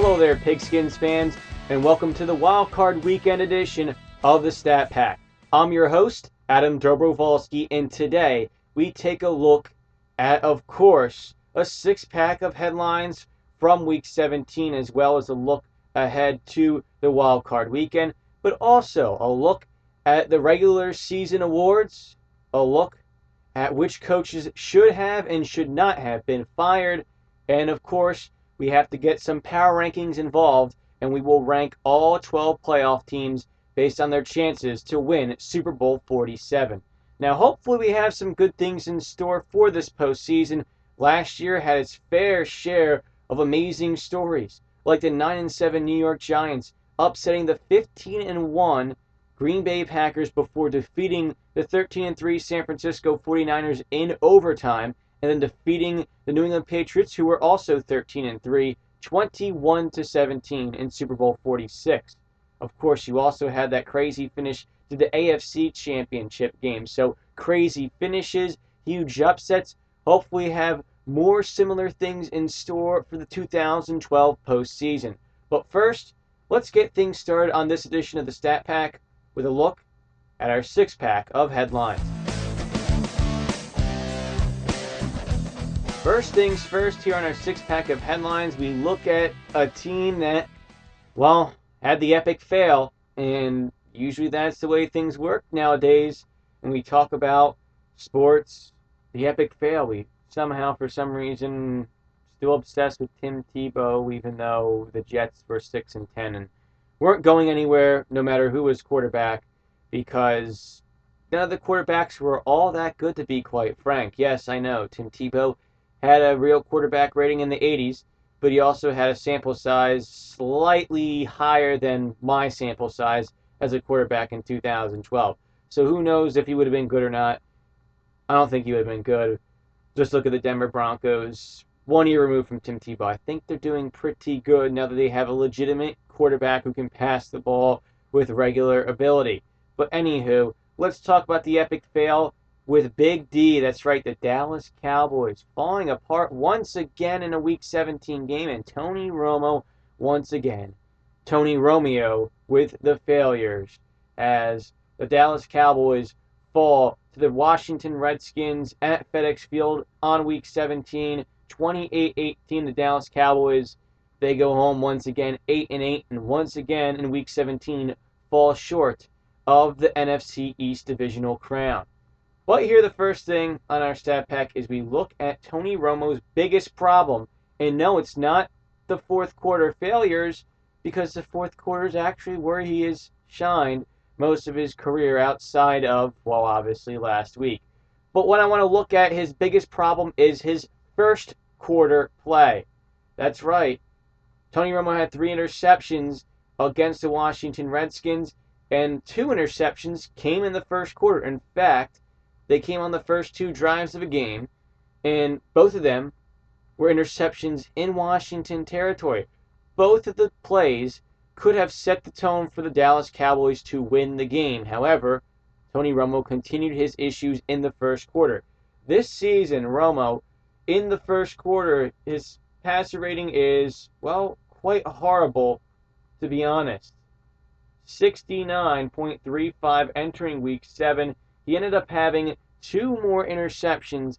Hello there, Pigskins fans, and welcome to the Wild Card Weekend edition of the Stat Pack. I'm your host, Adam Dobrovolsky, and today we take a look at, of course, a six-pack of headlines from Week 17, as well as a look ahead to the Wild Card Weekend, but also a look at the regular season awards, a look at which coaches should have and should not have been fired, and of course, we have to get some power rankings involved, and we will rank all 12 playoff teams based on their chances to win Super Bowl 47. Now, hopefully we have some good things in store for this postseason. Last year had its fair share of amazing stories, like the 9-7 New York Giants upsetting the 15-1 Green Bay Packers before defeating the 13-3 San Francisco 49ers in overtime, and then defeating the New England Patriots, who were also 13-3, 21-17 in Super Bowl 46. Of course, you also had that crazy finish to the AFC Championship game. So crazy finishes, huge upsets. Hopefully have more similar things in store for the 2012 postseason. But first, let's get things started on this edition of the Stat Pack with a look at our six-pack of headlines. First things first, here on our six-pack of headlines, we look at a team that, well, had the epic fail, and usually that's the way things work nowadays. When we talk about sports, the epic fail, we somehow, for some reason, still obsessed with Tim Tebow, even though the Jets were 6-10 and weren't going anywhere, no matter who was quarterback, because none of the quarterbacks were all that good, to be quite frank. Yes, I know, Tim Tebow had a real quarterback rating in the 80s, but he also had a sample size slightly higher than my sample size as a quarterback in 2012. So who knows if he would have been good or not. I don't think he would have been good. Just look at the Denver Broncos, 1 year removed from Tim Tebow. I think they're doing pretty good now that they have a legitimate quarterback who can pass the ball with regular ability. But anywho, let's talk about the epic fail with Big D. That's right, the Dallas Cowboys falling apart once again in a Week 17 game, and Tony Romo once again. Tony Romeo with the failures as the Dallas Cowboys fall to the Washington Redskins at FedEx Field on Week 17, 28-18. The Dallas Cowboys, they go home once again, 8-8, and once again in Week 17 fall short of the NFC East Divisional crown. But here, the first thing on our stat pack is we look at Tony Romo's biggest problem. And no, it's not the fourth quarter failures, because the fourth quarter is actually where he has shined most of his career outside of, well, obviously last week. But what I want to look at, his biggest problem is his first quarter play. That's right. Tony Romo had 3 interceptions against the Washington Redskins, and 2 interceptions came in the first quarter. In fact, they came on the first 2 drives of a game, and both of them were interceptions in Washington territory. Both of the plays could have set the tone for the Dallas Cowboys to win the game. However, Tony Romo continued his issues in the first quarter. This season, Romo, in the first quarter, his passer rating is, well, quite horrible, to be honest. 69.35 entering Week 7. He ended up having 2 more interceptions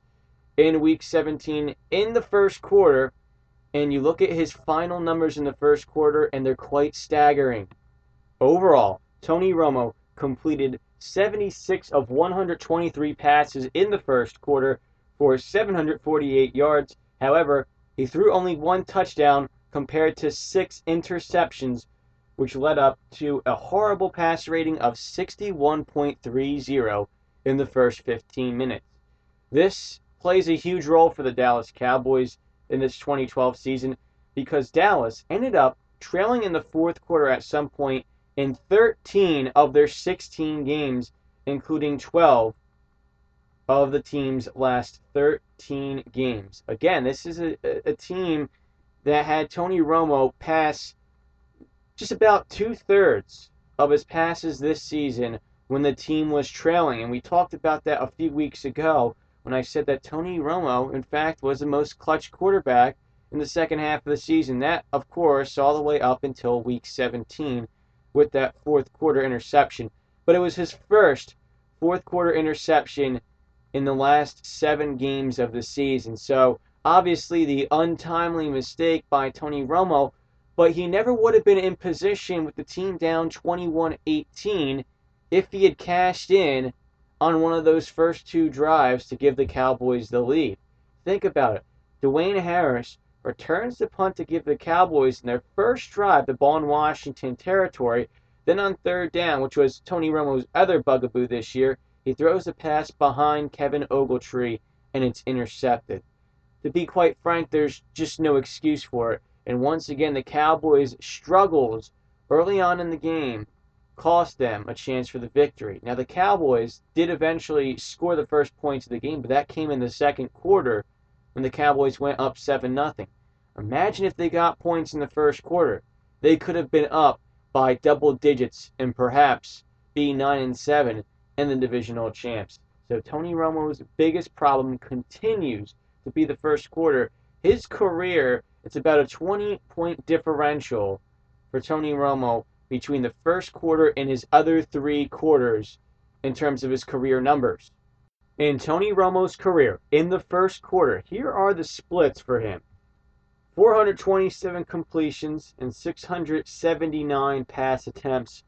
in Week 17 in the first quarter, and you look at his final numbers in the first quarter, and they're quite staggering. Overall, Tony Romo completed 76 of 123 passes in the first quarter for 748 yards. However, he threw only 1 touchdown compared to 6 interceptions, which led up to a horrible pass rating of 61.30. in the first 15 minutes. This plays a huge role for the Dallas Cowboys in this 2012 season, because Dallas ended up trailing in the fourth quarter at some point in 13 of their 16 games, including 12 of the team's last 13 games. Again, this is a team that had Tony Romo pass just about 2/3 of his passes this season when the team was trailing, and we talked about that a few weeks ago when I said that Tony Romo, in fact, was the most clutch quarterback in the second half of the season. That, of course, all the way up until Week 17 with that fourth-quarter interception. But it was his first fourth-quarter interception in the last 7 games of the season. So, obviously, the untimely mistake by Tony Romo, but he never would have been in position with the team down 21-18 if he had cashed in on one of those first 2 drives to give the Cowboys the lead. Think about it. Dwayne Harris returns the punt to give the Cowboys in their first drive the ball in Washington territory. Then on third down, which was Tony Romo's other bugaboo this year, he throws the pass behind Kevin Ogletree, and it's intercepted. To be quite frank, there's just no excuse for it. And once again, the Cowboys' struggles early on in the game cost them a chance for the victory. Now, the Cowboys did eventually score the first points of the game, but that came in the second quarter when the Cowboys went up 7-0. Imagine if they got points in the first quarter. They could have been up by double digits and perhaps be 9-7 and the divisional champs. So Tony Romo's biggest problem continues to be the first quarter. His career, it's about a 20-point differential for Tony Romo between the first quarter and his other 3 quarters in terms of his career numbers. In Tony Romo's career, in the first quarter, here are the splits for him. 427 completions and 679 pass attempts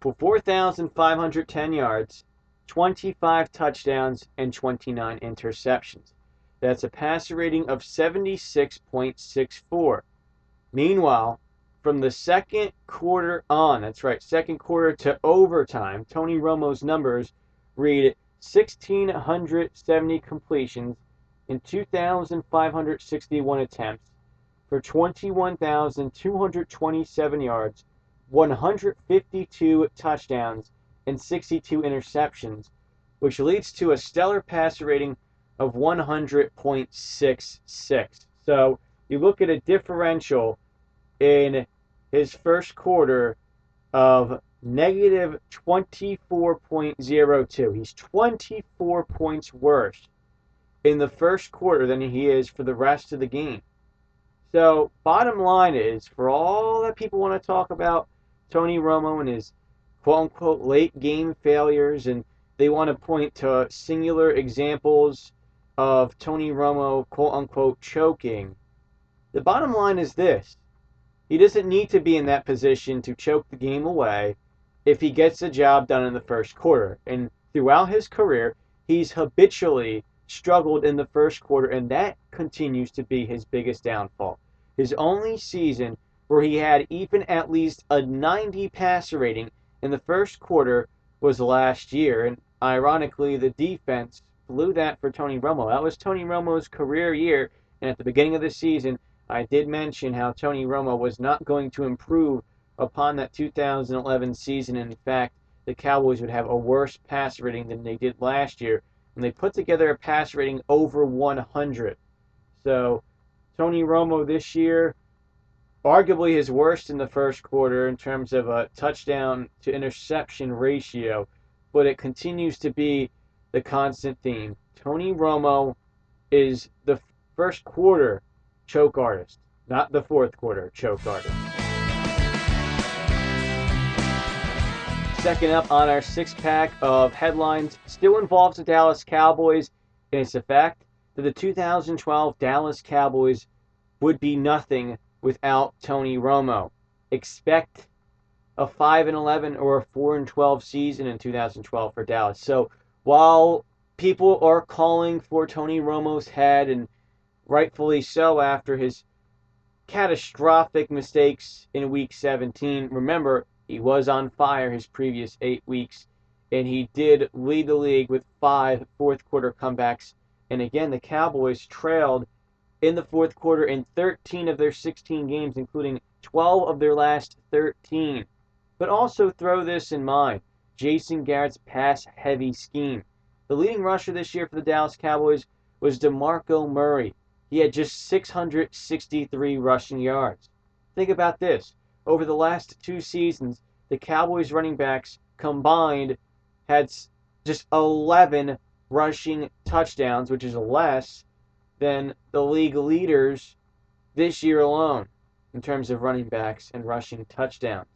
for 4,510 yards, 25 touchdowns, and 29 interceptions. That's a passer rating of 76.64. Meanwhile, from the second quarter on, that's right, second quarter to overtime, Tony Romo's numbers read 1,670 completions and 2,561 attempts for 21,227 yards, 152 touchdowns, and 62 interceptions, which leads to a stellar passer rating of 100.66. So you look at a differential in his first quarter of negative 24.02. He's 24 points worse in the first quarter than he is for the rest of the game. So bottom line is, for all that people want to talk about Tony Romo and his quote-unquote late game failures, and they want to point to singular examples of Tony Romo quote-unquote choking, the bottom line is this. He doesn't need to be in that position to choke the game away if he gets the job done in the first quarter. And throughout his career, he's habitually struggled in the first quarter, and that continues to be his biggest downfall. His only season where he had even at least a 90 passer rating in the first quarter was last year, and ironically, the defense blew that for Tony Romo. That was Tony Romo's career year, and at the beginning of the season, I did mention how Tony Romo was not going to improve upon that 2011 season. In fact, the Cowboys would have a worse pass rating than they did last year, and they put together a pass rating over 100. So Tony Romo this year, arguably his worst in the first quarter in terms of a touchdown to interception ratio, but it continues to be the constant theme. Tony Romo is the first quarter choke artist, not the fourth quarter choke artist. Second up on our 6-pack of headlines still involves the Dallas Cowboys, and it's the fact that the 2012 Dallas Cowboys would be nothing without Tony Romo. Expect a 5-11 or a 4-12 season in 2012 for Dallas. So while people are calling for Tony Romo's head, and rightfully so after his catastrophic mistakes in Week 17. Remember, he was on fire his previous 8 weeks, and he did lead the league with 5 fourth-quarter comebacks. And again, the Cowboys trailed in the fourth quarter in 13 of their 16 games, including 12 of their last 13. But also throw this in mind, Jason Garrett's pass-heavy scheme. The leading rusher this year for the Dallas Cowboys was DeMarco Murray. He had just 663 rushing yards. Think about this. Over the last 2 seasons, the Cowboys running backs combined had just 11 rushing touchdowns, which is less than the league leaders this year alone in terms of running backs and rushing touchdowns.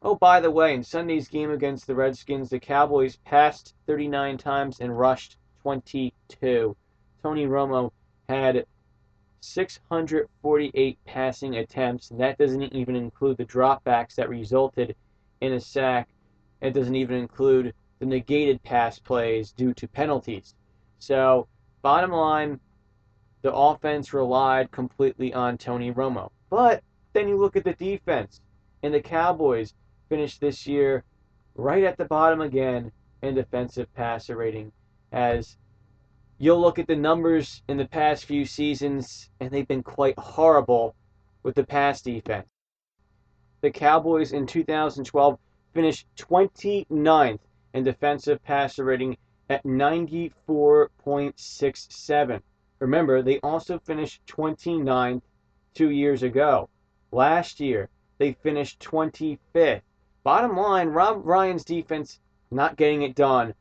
Oh, by the way, in Sunday's game against the Redskins, the Cowboys passed 39 times and rushed 22. Tony Romo had 648 passing attempts, and that doesn't even include the dropbacks that resulted in a sack. It doesn't even include the negated pass plays due to penalties. So, bottom line, the offense relied completely on Tony Romo. But then you look at the defense, and the Cowboys finished this year right at the bottom again in defensive passer rating. As you'll look at the numbers in the past few seasons, and they've been quite horrible with the pass defense. The Cowboys in 2012 finished 29th in defensive passer rating at 94.67. Remember, they also finished 29th 2 years ago. Last year, they finished 25th. Bottom line, Rob Ryan's defense not getting it done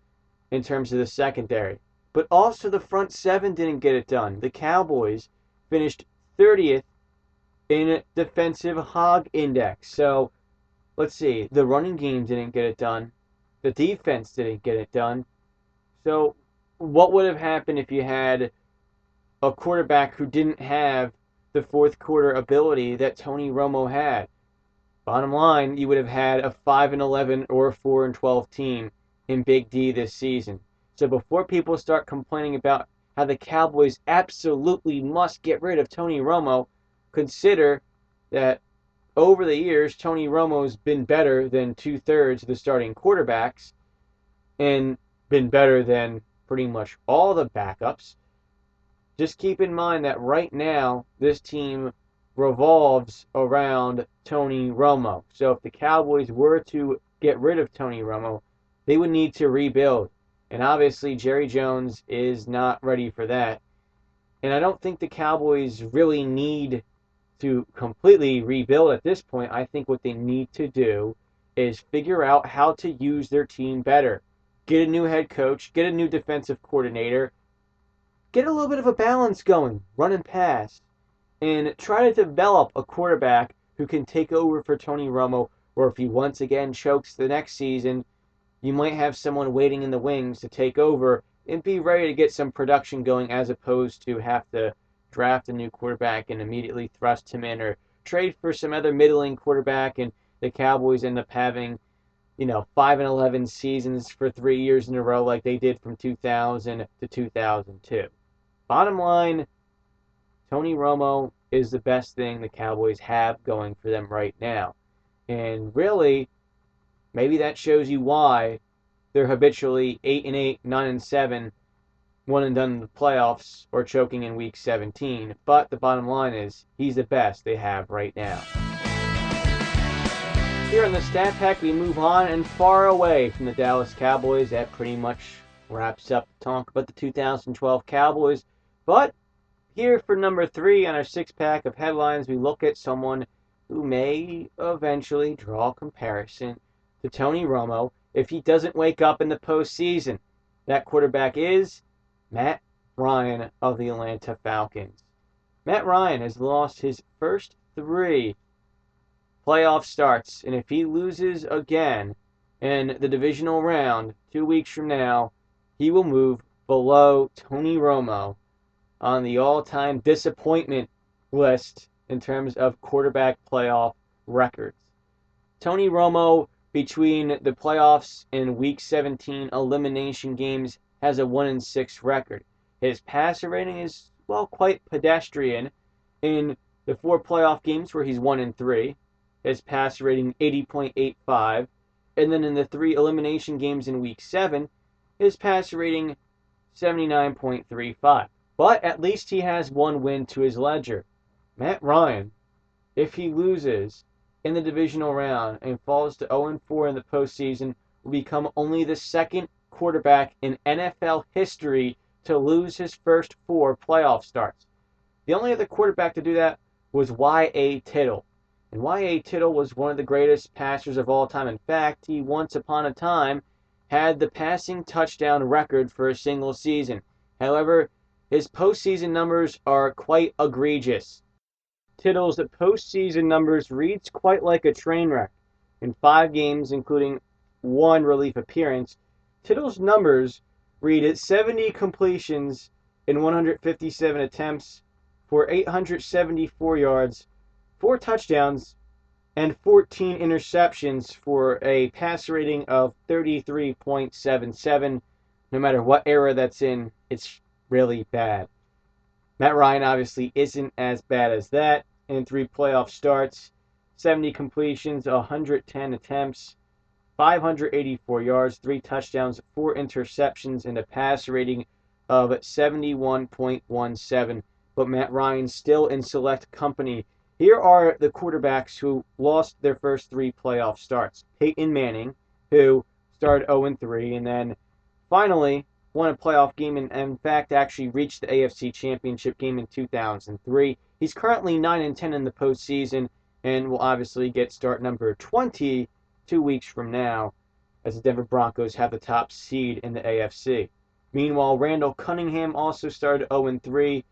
in terms of the secondary. But also the front seven didn't get it done. The Cowboys finished 30th in defensive hog index. So, let's see, the running game didn't get it done. The defense didn't get it done. So, what would have happened if you had a quarterback who didn't have the fourth quarter ability that Tony Romo had? Bottom line, you would have had a 5-11 or a 4-12 team in Big D this season. So before people start complaining about how the Cowboys absolutely must get rid of Tony Romo, consider that over the years, Tony Romo's been better than two-thirds of the starting quarterbacks and been better than pretty much all the backups. Just keep in mind that right now, this team revolves around Tony Romo. So if the Cowboys were to get rid of Tony Romo, they would need to rebuild. And obviously, Jerry Jones is not ready for that. And I don't think the Cowboys really need to completely rebuild at this point. I think what they need to do is figure out how to use their team better. Get a new head coach, get a new defensive coordinator, get a little bit of a balance going, run and pass, and try to develop a quarterback who can take over for Tony Romo, or if he once again chokes the next season, you might have someone waiting in the wings to take over and be ready to get some production going as opposed to have to draft a new quarterback and immediately thrust him in, or trade for some other middling quarterback and the Cowboys end up having, 5-11 seasons for 3 years in a row like they did from 2000 to 2002. Bottom line, Tony Romo is the best thing the Cowboys have going for them right now. And really, maybe that shows you why they're habitually 8-8, 9-7, 1-and-done in the playoffs, or choking in Week 17. But the bottom line is, he's the best they have right now. Here on the Stat Pack, we move on and far away from the Dallas Cowboys. That pretty much wraps up the talk about the 2012 Cowboys. But here for number 3 on our six-pack of headlines, we look at someone who may eventually draw comparison to Tony Romo if he doesn't wake up in the postseason. That quarterback is Matt Ryan of the Atlanta Falcons. Matt Ryan has lost his first 3 playoff starts, and if he loses again in the divisional round 2 weeks from now, he will move below Tony Romo on the all-time disappointment list in terms of quarterback playoff records. Tony Romo, between the playoffs and Week 17 elimination games, has a 1-6 record. His passer rating is, well, quite pedestrian in the 4 playoff games where he's 1-3. His passer rating 80.85. And then in the 3 elimination games in Week 7, his passer rating 79.35. But at least he has 1 win to his ledger. Matt Ryan, if he loses in the divisional round and falls to 0-4 in the postseason, will become only the second quarterback in NFL history to lose his first 4 playoff starts. The only other quarterback to do that was Y.A. Tittle. And Y.A. Tittle was one of the greatest passers of all time. In fact, he once upon a time had the passing touchdown record for a single season. However, his postseason numbers are quite egregious. Tittle's postseason numbers reads quite like a train wreck. In 5 games, including 1 relief appearance, Tittle's numbers read at 70 completions in 157 attempts for 874 yards, 4 touchdowns, and 14 interceptions for a passer rating of 33.77. No matter what era that's in, it's really bad. Matt Ryan obviously isn't as bad as that. In 3 playoff starts, 70 completions, 110 attempts, 584 yards, 3 touchdowns, 4 interceptions, and a passer rating of 71.17. But Matt Ryan's still in select company. Here are the quarterbacks who lost their first 3 playoff starts. Peyton Manning, who started 0-3 and then finally won a playoff game and in fact actually reached the AFC Championship game in 2003. He's currently 9-10 in the postseason and will obviously get start number 20 2 weeks from now as the Denver Broncos have the top seed in the AFC. Meanwhile, Randall Cunningham also started 0-3.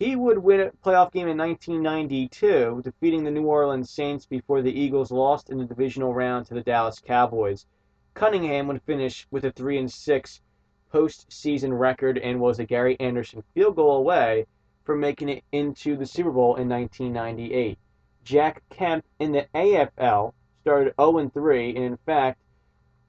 He would win a playoff game in 1992, defeating the New Orleans Saints before the Eagles lost in the divisional round to the Dallas Cowboys. Cunningham would finish with a 3-6 postseason record and was a Gary Anderson field goal away from making it into the Super Bowl in 1998. Jack Kemp in the AFL started 0-3 and in fact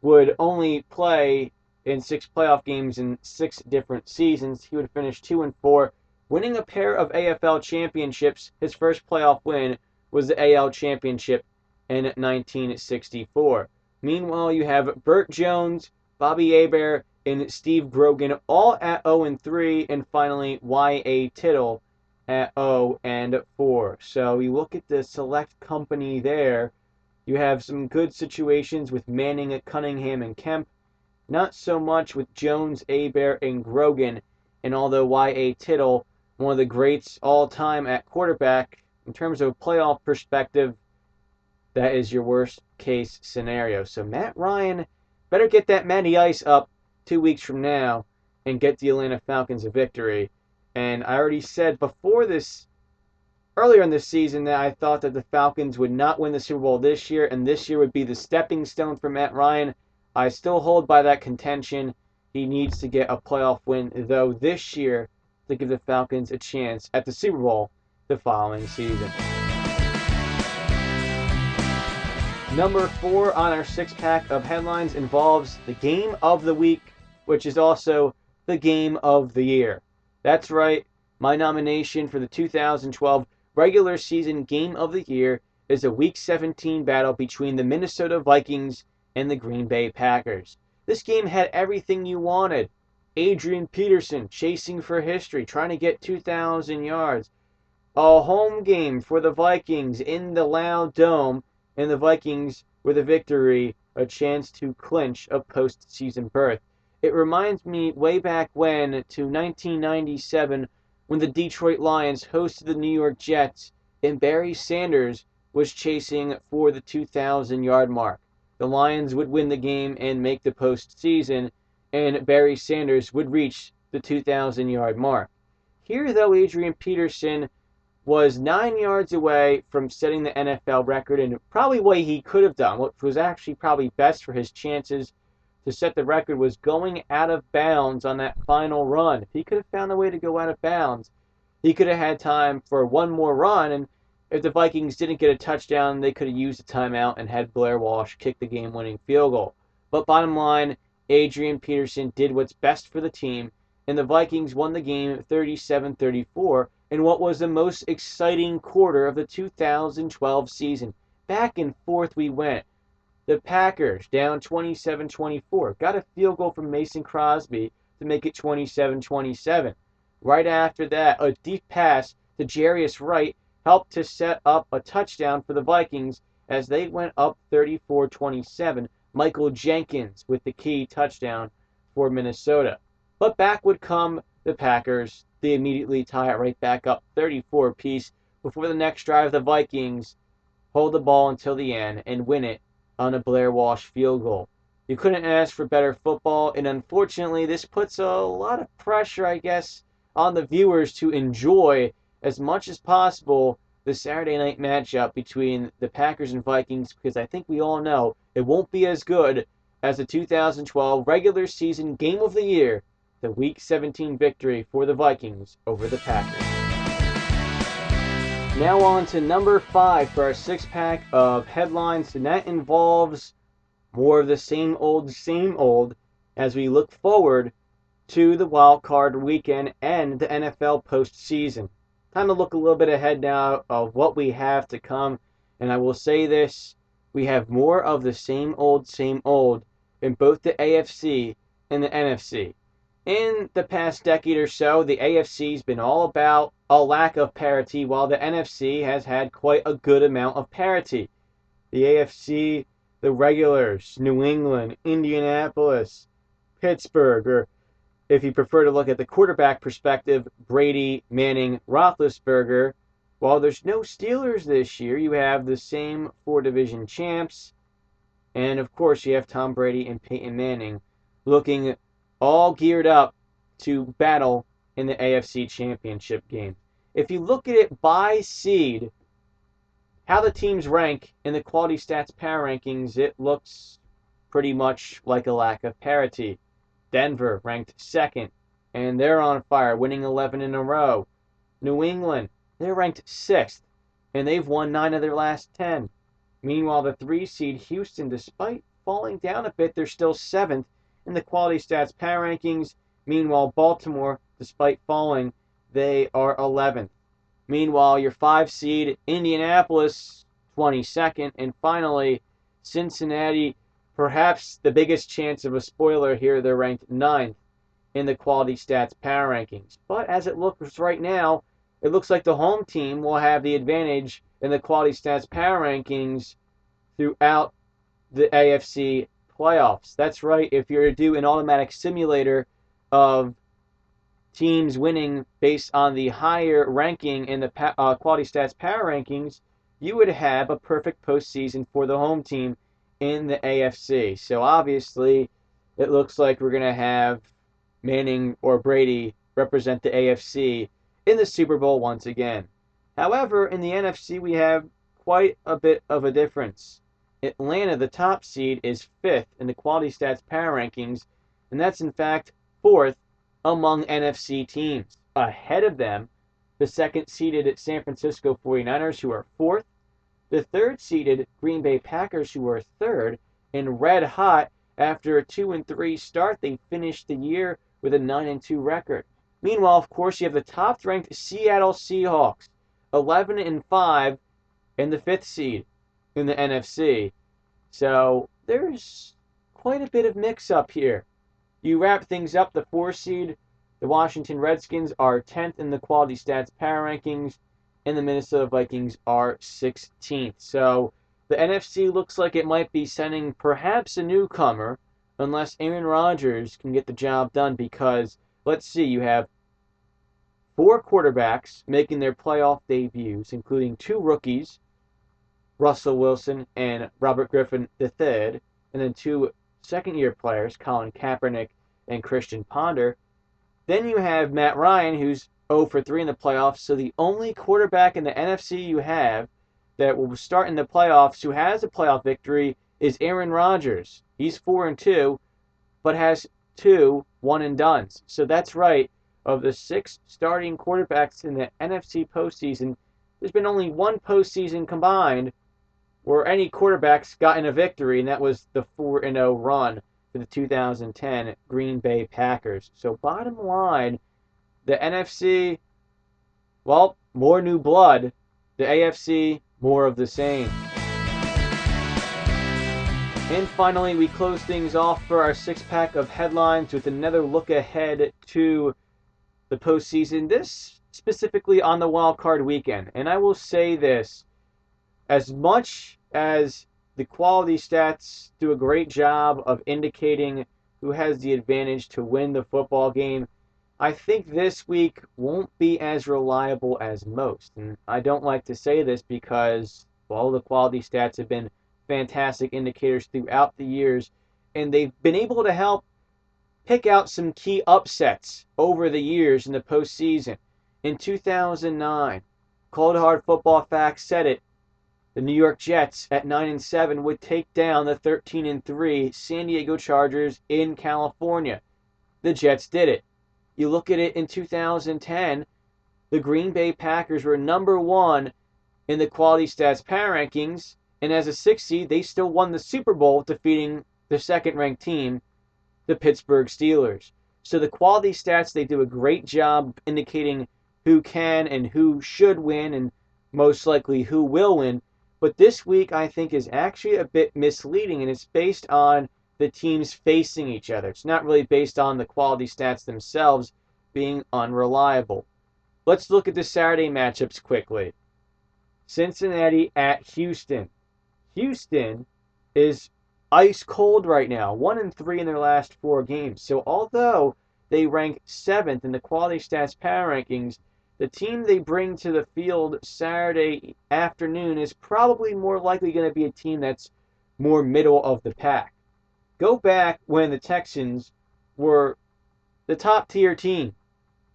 would only play in 6 playoff games in 6 different seasons. He would finish 2-4. Winning a pair of AFL championships, his first playoff win was the AL Championship in 1964. Meanwhile, you have Burt Jones, Bobby Hebert, and Steve Grogan all at 0-3, and finally Y.A. Tittle at 0-4. So you look at the select company there. You have some good situations with Manning, Cunningham, and Kemp. Not so much with Jones, Hebert, and Grogan. And although Y.A. Tittle, one of the greats all-time at quarterback, in terms of a playoff perspective, that is your worst-case scenario. So Matt Ryan better get that Matty Ice up 2 weeks from now and get the Atlanta Falcons a victory. And I already said before this, earlier in this season, that I thought that the Falcons would not win the Super Bowl this year, and this year would be the stepping stone for Matt Ryan. I still hold by that contention. He needs to get a playoff win, though, this year, to give the Falcons a chance at the Super Bowl the following season. Number 4 on our 6-pack of headlines involves the game of the week, which is also the game of the year. That's right, my nomination for the 2012 regular season game of the year is a Week 17 battle between the Minnesota Vikings and the Green Bay Packers. This game had everything you wanted. Adrian Peterson chasing for history, trying to get 2,000 yards. A home game for the Vikings in the Loud Dome, and the Vikings, with a victory, a chance to clinch a postseason berth. It reminds me way back when, to 1997, when the Detroit Lions hosted the New York Jets, and Barry Sanders was chasing for the 2,000-yard mark. The Lions would win the game and make the postseason, and Barry Sanders would reach the 2,000-yard mark. Here, though, Adrian Peterson was 9 yards away from setting the NFL record, and probably what he could have done, what was actually probably best for his chances to set the record, was going out of bounds on that final run. If he could have found a way to go out of bounds, he could have had time for one more run, and if the Vikings didn't get a touchdown, they could have used a timeout and had Blair Walsh kick the game-winning field goal. But bottom line, Adrian Peterson did what's best for the team, and the Vikings won the game 37-34 in what was the most exciting quarter of the 2012 season. Back and forth we went. The Packers, down 27-24, got a field goal from Mason Crosby to make it 27-27. Right after that, a deep pass to Jarius Wright helped to set up a touchdown for the Vikings as they went up 34-27. Michael Jenkins with the key touchdown for Minnesota. But back would come the Packers. They immediately tie it right back up 34 apiece before the next drive. The Vikings hold the ball until the end and win it on a Blair Walsh field goal. You couldn't ask for better football, and unfortunately this puts a lot of pressure, I guess, on the viewers to enjoy as much as possible the Saturday night matchup between the Packers and Vikings, because I think we all know it won't be as good as the 2012 regular season game of the year, the Week 17 victory for the Vikings over the Packers. Now on to number 5 for our six-pack of headlines, and that involves more of the same old, as we look forward to the wild card weekend and the NFL postseason. Time to look a little bit ahead now of what we have to come, and I will say this, we have more of the same old in both the AFC and the NFC. In the past decade or so, the AFC's been all about a lack of parity, while the NFC has had quite a good amount of parity. The AFC, the regulars, New England, Indianapolis, Pittsburgh, or if you prefer to look at the quarterback perspective, Brady, Manning, Roethlisberger. While there's no Steelers this year, you have the same four division champs. And, of course, you have Tom Brady and Peyton Manning looking all geared up to battle in the AFC Championship game. If you look at it by seed, how the teams rank in the Quality Stats Power Rankings, it looks pretty much like a lack of parity. Denver ranked second, and they're on fire, winning 11 in a row. New England, they're ranked 6th, and they've won 9 of their last 10. Meanwhile, the 3-seed Houston, despite falling down a bit, they're still 7th in the Quality Stats Power Rankings. Meanwhile, Baltimore, despite falling, they are 11th. Meanwhile, your 5-seed Indianapolis, 22nd, and finally, Cincinnati, perhaps the biggest chance of a spoiler here, they're ranked 9th in the Quality Stats Power Rankings. But as it looks right now, it looks like the home team will have the advantage in the Quality Stats Power Rankings throughout the AFC playoffs. That's right, if you're to do an automatic simulator of teams winning based on the higher ranking in the Quality Stats Power Rankings, you would have a perfect postseason for the home team in the AFC. So obviously, it looks like we're going to have Manning or Brady represent the AFC in the Super Bowl once again. However, in the NFC, we have quite a bit of a difference. Atlanta, the top seed, is 5th in the Quality Stats Power Rankings, and that's in fact 4th among NFC teams. Ahead of them, the second-seeded San Francisco 49ers, who are 4th, the third-seeded Green Bay Packers, who are 3rd, and red hot after a 2-3 start. They finished the year with a 9-2 record. Meanwhile, of course, you have the top-ranked Seattle Seahawks, 11-5, and the 5th seed in the NFC. So there's quite a bit of mix-up here. You wrap things up, the 4-seed, the Washington Redskins, are 10th in the Quality Stats Power Rankings, and the Minnesota Vikings are 16th. So the NFC looks like it might be sending perhaps a newcomer, unless Aaron Rodgers can get the job done, because, let's see, you have 4 quarterbacks making their playoff debuts, including 2 rookies, Russell Wilson and Robert Griffin III, and then 2 second-year players, Colin Kaepernick and Christian Ponder. Then you have Matt Ryan, who's 0-3 in the playoffs, so the only quarterback in the NFC you have that will start in the playoffs who has a playoff victory is Aaron Rodgers. He's 4-2, but has 2 one-and-dones. So that's right, of the 6 starting quarterbacks in the NFC postseason, there's been only one postseason combined where any quarterbacks got in a victory, and that was the 4-0 run for the 2010 Green Bay Packers. So bottom line, the NFC, well, more new blood. The AFC, more of the same. And finally, we close things off for our six-pack of headlines with another look ahead to the postseason, this specifically on the wild card weekend. And I will say this, as much as the quality stats do a great job of indicating who has the advantage to win the football game, I think this week won't be as reliable as most. And I don't like to say this because, well, the quality stats have been fantastic indicators throughout the years, and they've been able to help pick out some key upsets over the years in the postseason. In 2009, Cold Hard Football Facts said it. The New York Jets at 9-7 would take down the 13-3 San Diego Chargers in California. The Jets did it. You look at it in 2010, the Green Bay Packers were number one in the quality stats power rankings, and as a 6th seed, they still won the Super Bowl, defeating the second-ranked team, the Pittsburgh Steelers. So the quality stats, they do a great job indicating who can and who should win and most likely who will win. But this week, I think, is actually a bit misleading, and it's based on the teams facing each other. It's not really based on the quality stats themselves being unreliable. Let's look at the Saturday matchups quickly. Cincinnati at Houston. Houston is ice cold right now, 1-3 in their last 4 games. So although they rank 7th in the quality stats power rankings, the team they bring to the field Saturday afternoon is probably more likely going to be a team that's more middle of the pack. Go back when the Texans were the top tier team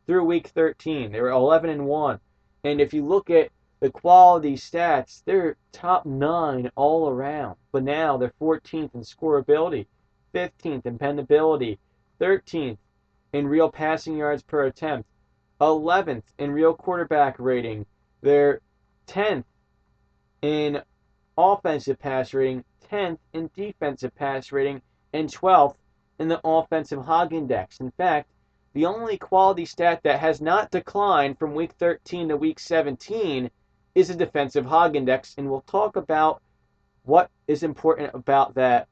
through week 13. They were 11-1. And if you look at the quality stats, they're top 9 all around. But now they're 14th in scoreability, 15th in pendability, 13th in real passing yards per attempt, 11th in real quarterback rating. They're 10th in offensive pass rating, 10th in defensive pass rating, and 12th in the offensive hog index. In fact, the only quality stat that has not declined from week 13 to week 17 is the defensive hog index, and we'll talk about what is important about that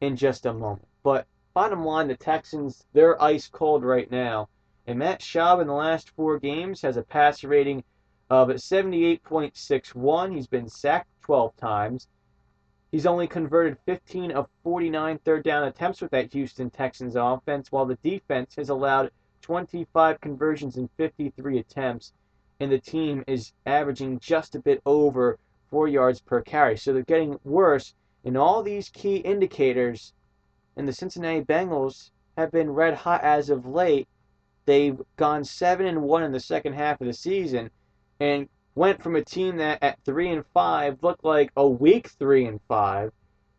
in just a moment. But bottom line, the Texans, they're ice cold right now. And Matt Schaub in the last 4 games has a passer rating of 78.61. He's been sacked 12 times. He's only converted 15 of 49 third down attempts with that Houston Texans offense, while the defense has allowed 25 conversions in 53 attempts. And the team is averaging just a bit over 4 yards per carry. So they're getting worse in all these key indicators. And the Cincinnati Bengals have been red hot as of late. They've gone 7-1 in the second half of the season and went from a team that at 3-5 looked like a weak 3-5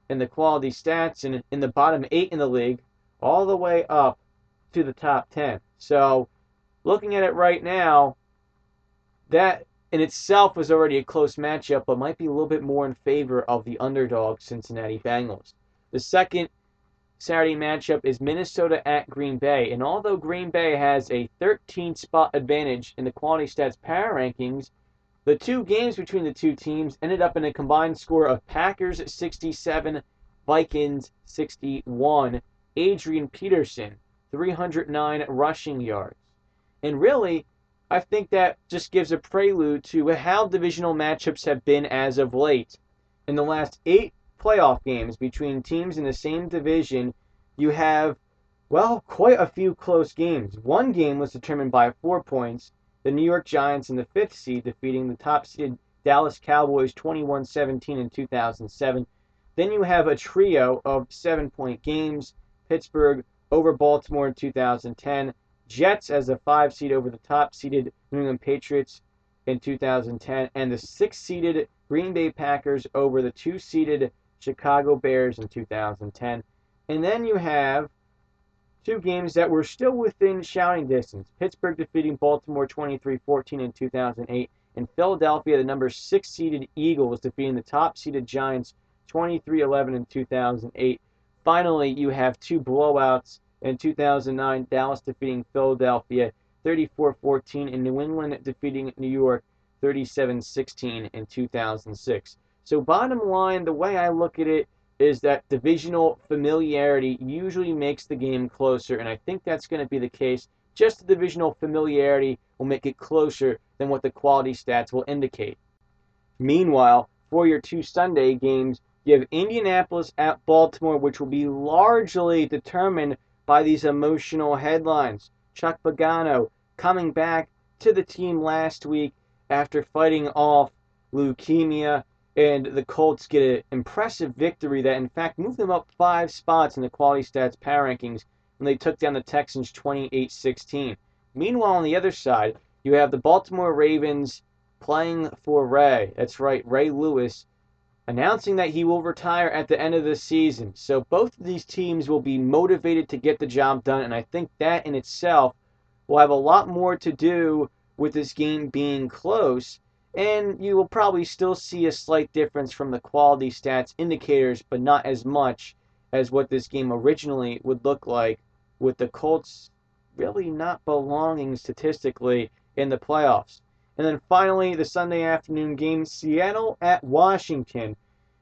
in the quality stats and in the bottom 8 in the league all the way up to the top 10. So looking at it right now, that in itself was already a close matchup, but might be a little bit more in favor of the underdog Cincinnati Bengals. The second Saturday matchup is Minnesota at Green Bay, and although Green Bay has a 13-spot advantage in the quality stats power rankings, the 2 games between the 2 teams ended up in a combined score of Packers 67, Vikings 61, Adrian Peterson, 309 rushing yards. And really, I think that just gives a prelude to how divisional matchups have been as of late. In the last 8 playoff games between teams in the same division, you have, well, quite a few close games. One game was determined by 4 points, the New York Giants in the 5th seed defeating the top-seeded Dallas Cowboys 21-17 in 2007. Then you have a trio of 7-point games, Pittsburgh over Baltimore in 2010, Jets as a 5 seed over the top-seeded New England Patriots in 2010, and the 6-seeded Green Bay Packers over the 2-seeded Chicago Bears in 2010. And then you have 2 games that were still within shouting distance. Pittsburgh defeating Baltimore 23-14 in 2008. And Philadelphia, the number 6-seeded Eagles, defeating the top-seeded Giants 23-11 in 2008. Finally, you have 2 blowouts in 2009. Dallas defeating Philadelphia 34-14. And New England defeating New York 37-16 in 2006. So bottom line, the way I look at it is that divisional familiarity usually makes the game closer, and I think that's going to be the case. Just the divisional familiarity will make it closer than what the quality stats will indicate. Meanwhile, for your 2 Sunday games, you have Indianapolis at Baltimore, which will be largely determined by these emotional headlines. Chuck Pagano coming back to the team last week after fighting off leukemia. And the Colts get an impressive victory that, in fact, moved them up 5 spots in the quality stats power rankings when they took down the Texans 28-16. Meanwhile, on the other side, you have the Baltimore Ravens playing for Ray. That's right, Ray Lewis, announcing that he will retire at the end of the season. So both of these teams will be motivated to get the job done, and I think that in itself will have a lot more to do with this game being close, and you will probably still see a slight difference from the quality stats indicators, but not as much as what this game originally would look like, with the Colts really not belonging statistically in the playoffs. And then finally, the Sunday afternoon game, Seattle at Washington.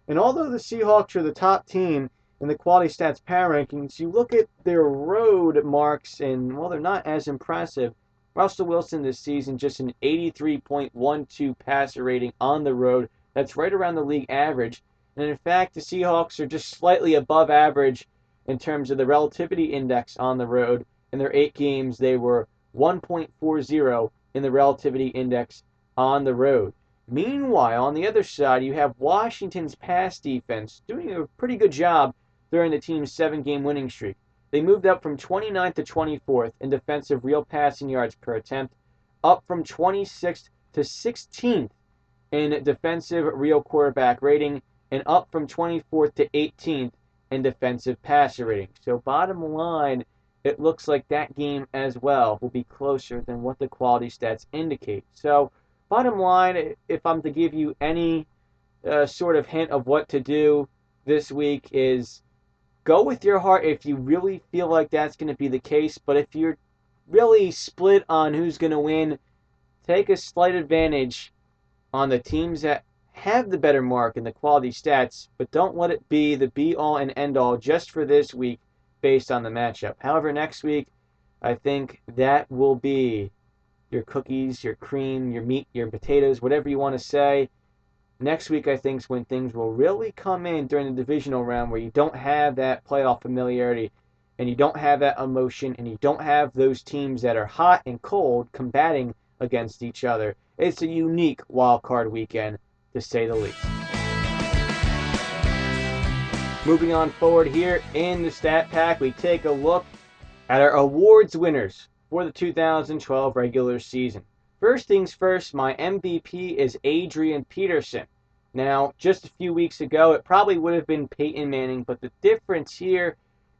And although the Seahawks are the top team in the quality stats power rankings, you look at their road marks, and, well, they're not as impressive. Russell Wilson this season, just an 83.12 passer rating on the road. That's right around the league average. And in fact, the Seahawks are just slightly above average in terms of the relativity index on the road. In their 8 games, they were 1.40 in the relativity index on the road. Meanwhile, on the other side, you have Washington's pass defense doing a pretty good job during the team's 7-game winning streak. They moved up from 29th to 24th in defensive real passing yards per attempt, up from 26th to 16th in defensive real quarterback rating, and up from 24th to 18th in defensive passer rating. So bottom line, it looks like that game as well will be closer than what the quality stats indicate. So bottom line, if I'm to give you any sort of hint of what to do this week, is go with your heart if you really feel like that's going to be the case. But if you're really split on who's going to win, take a slight advantage on the teams that have the better mark in the quality stats, but don't let it be the be-all and end-all just for this week based on the matchup. However, next week, I think that will be your cookies, your cream, your meat, your potatoes, whatever you want to say. Next week, I think, is when things will really come in during the divisional round, where you don't have that playoff familiarity, and you don't have that emotion, and you don't have those teams that are hot and cold combating against each other. It's a unique wild card weekend, to say the least. Moving on forward here in the stat pack, we take a look at our awards winners for the 2012 regular season. First things first, my MVP is Adrian Peterson. Now, just a few weeks ago, it probably would have been Peyton Manning, but the difference here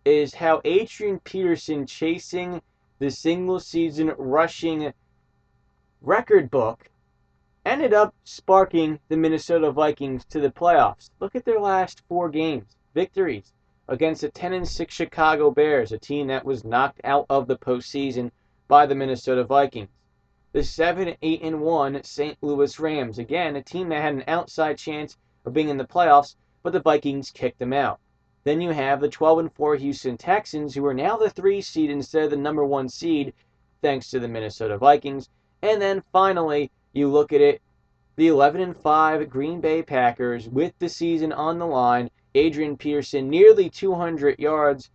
is how Adrian Peterson, chasing the single-season rushing record book, ended up sparking the Minnesota Vikings to the playoffs. Look at their last 4 games. Victories against the 10-6 Chicago Bears, a team that was knocked out of the postseason by the Minnesota Vikings. The 7-8-1 St. Louis Rams, again, a team that had an outside chance of being in the playoffs, but the Vikings kicked them out. Then you have the 12-4 Houston Texans, who are now the 3 seed instead of the number 1 seed, thanks to the Minnesota Vikings. And then finally, you look at it, the 11-5 Green Bay Packers, with the season on the line. Adrian Peterson, nearly 200 yards,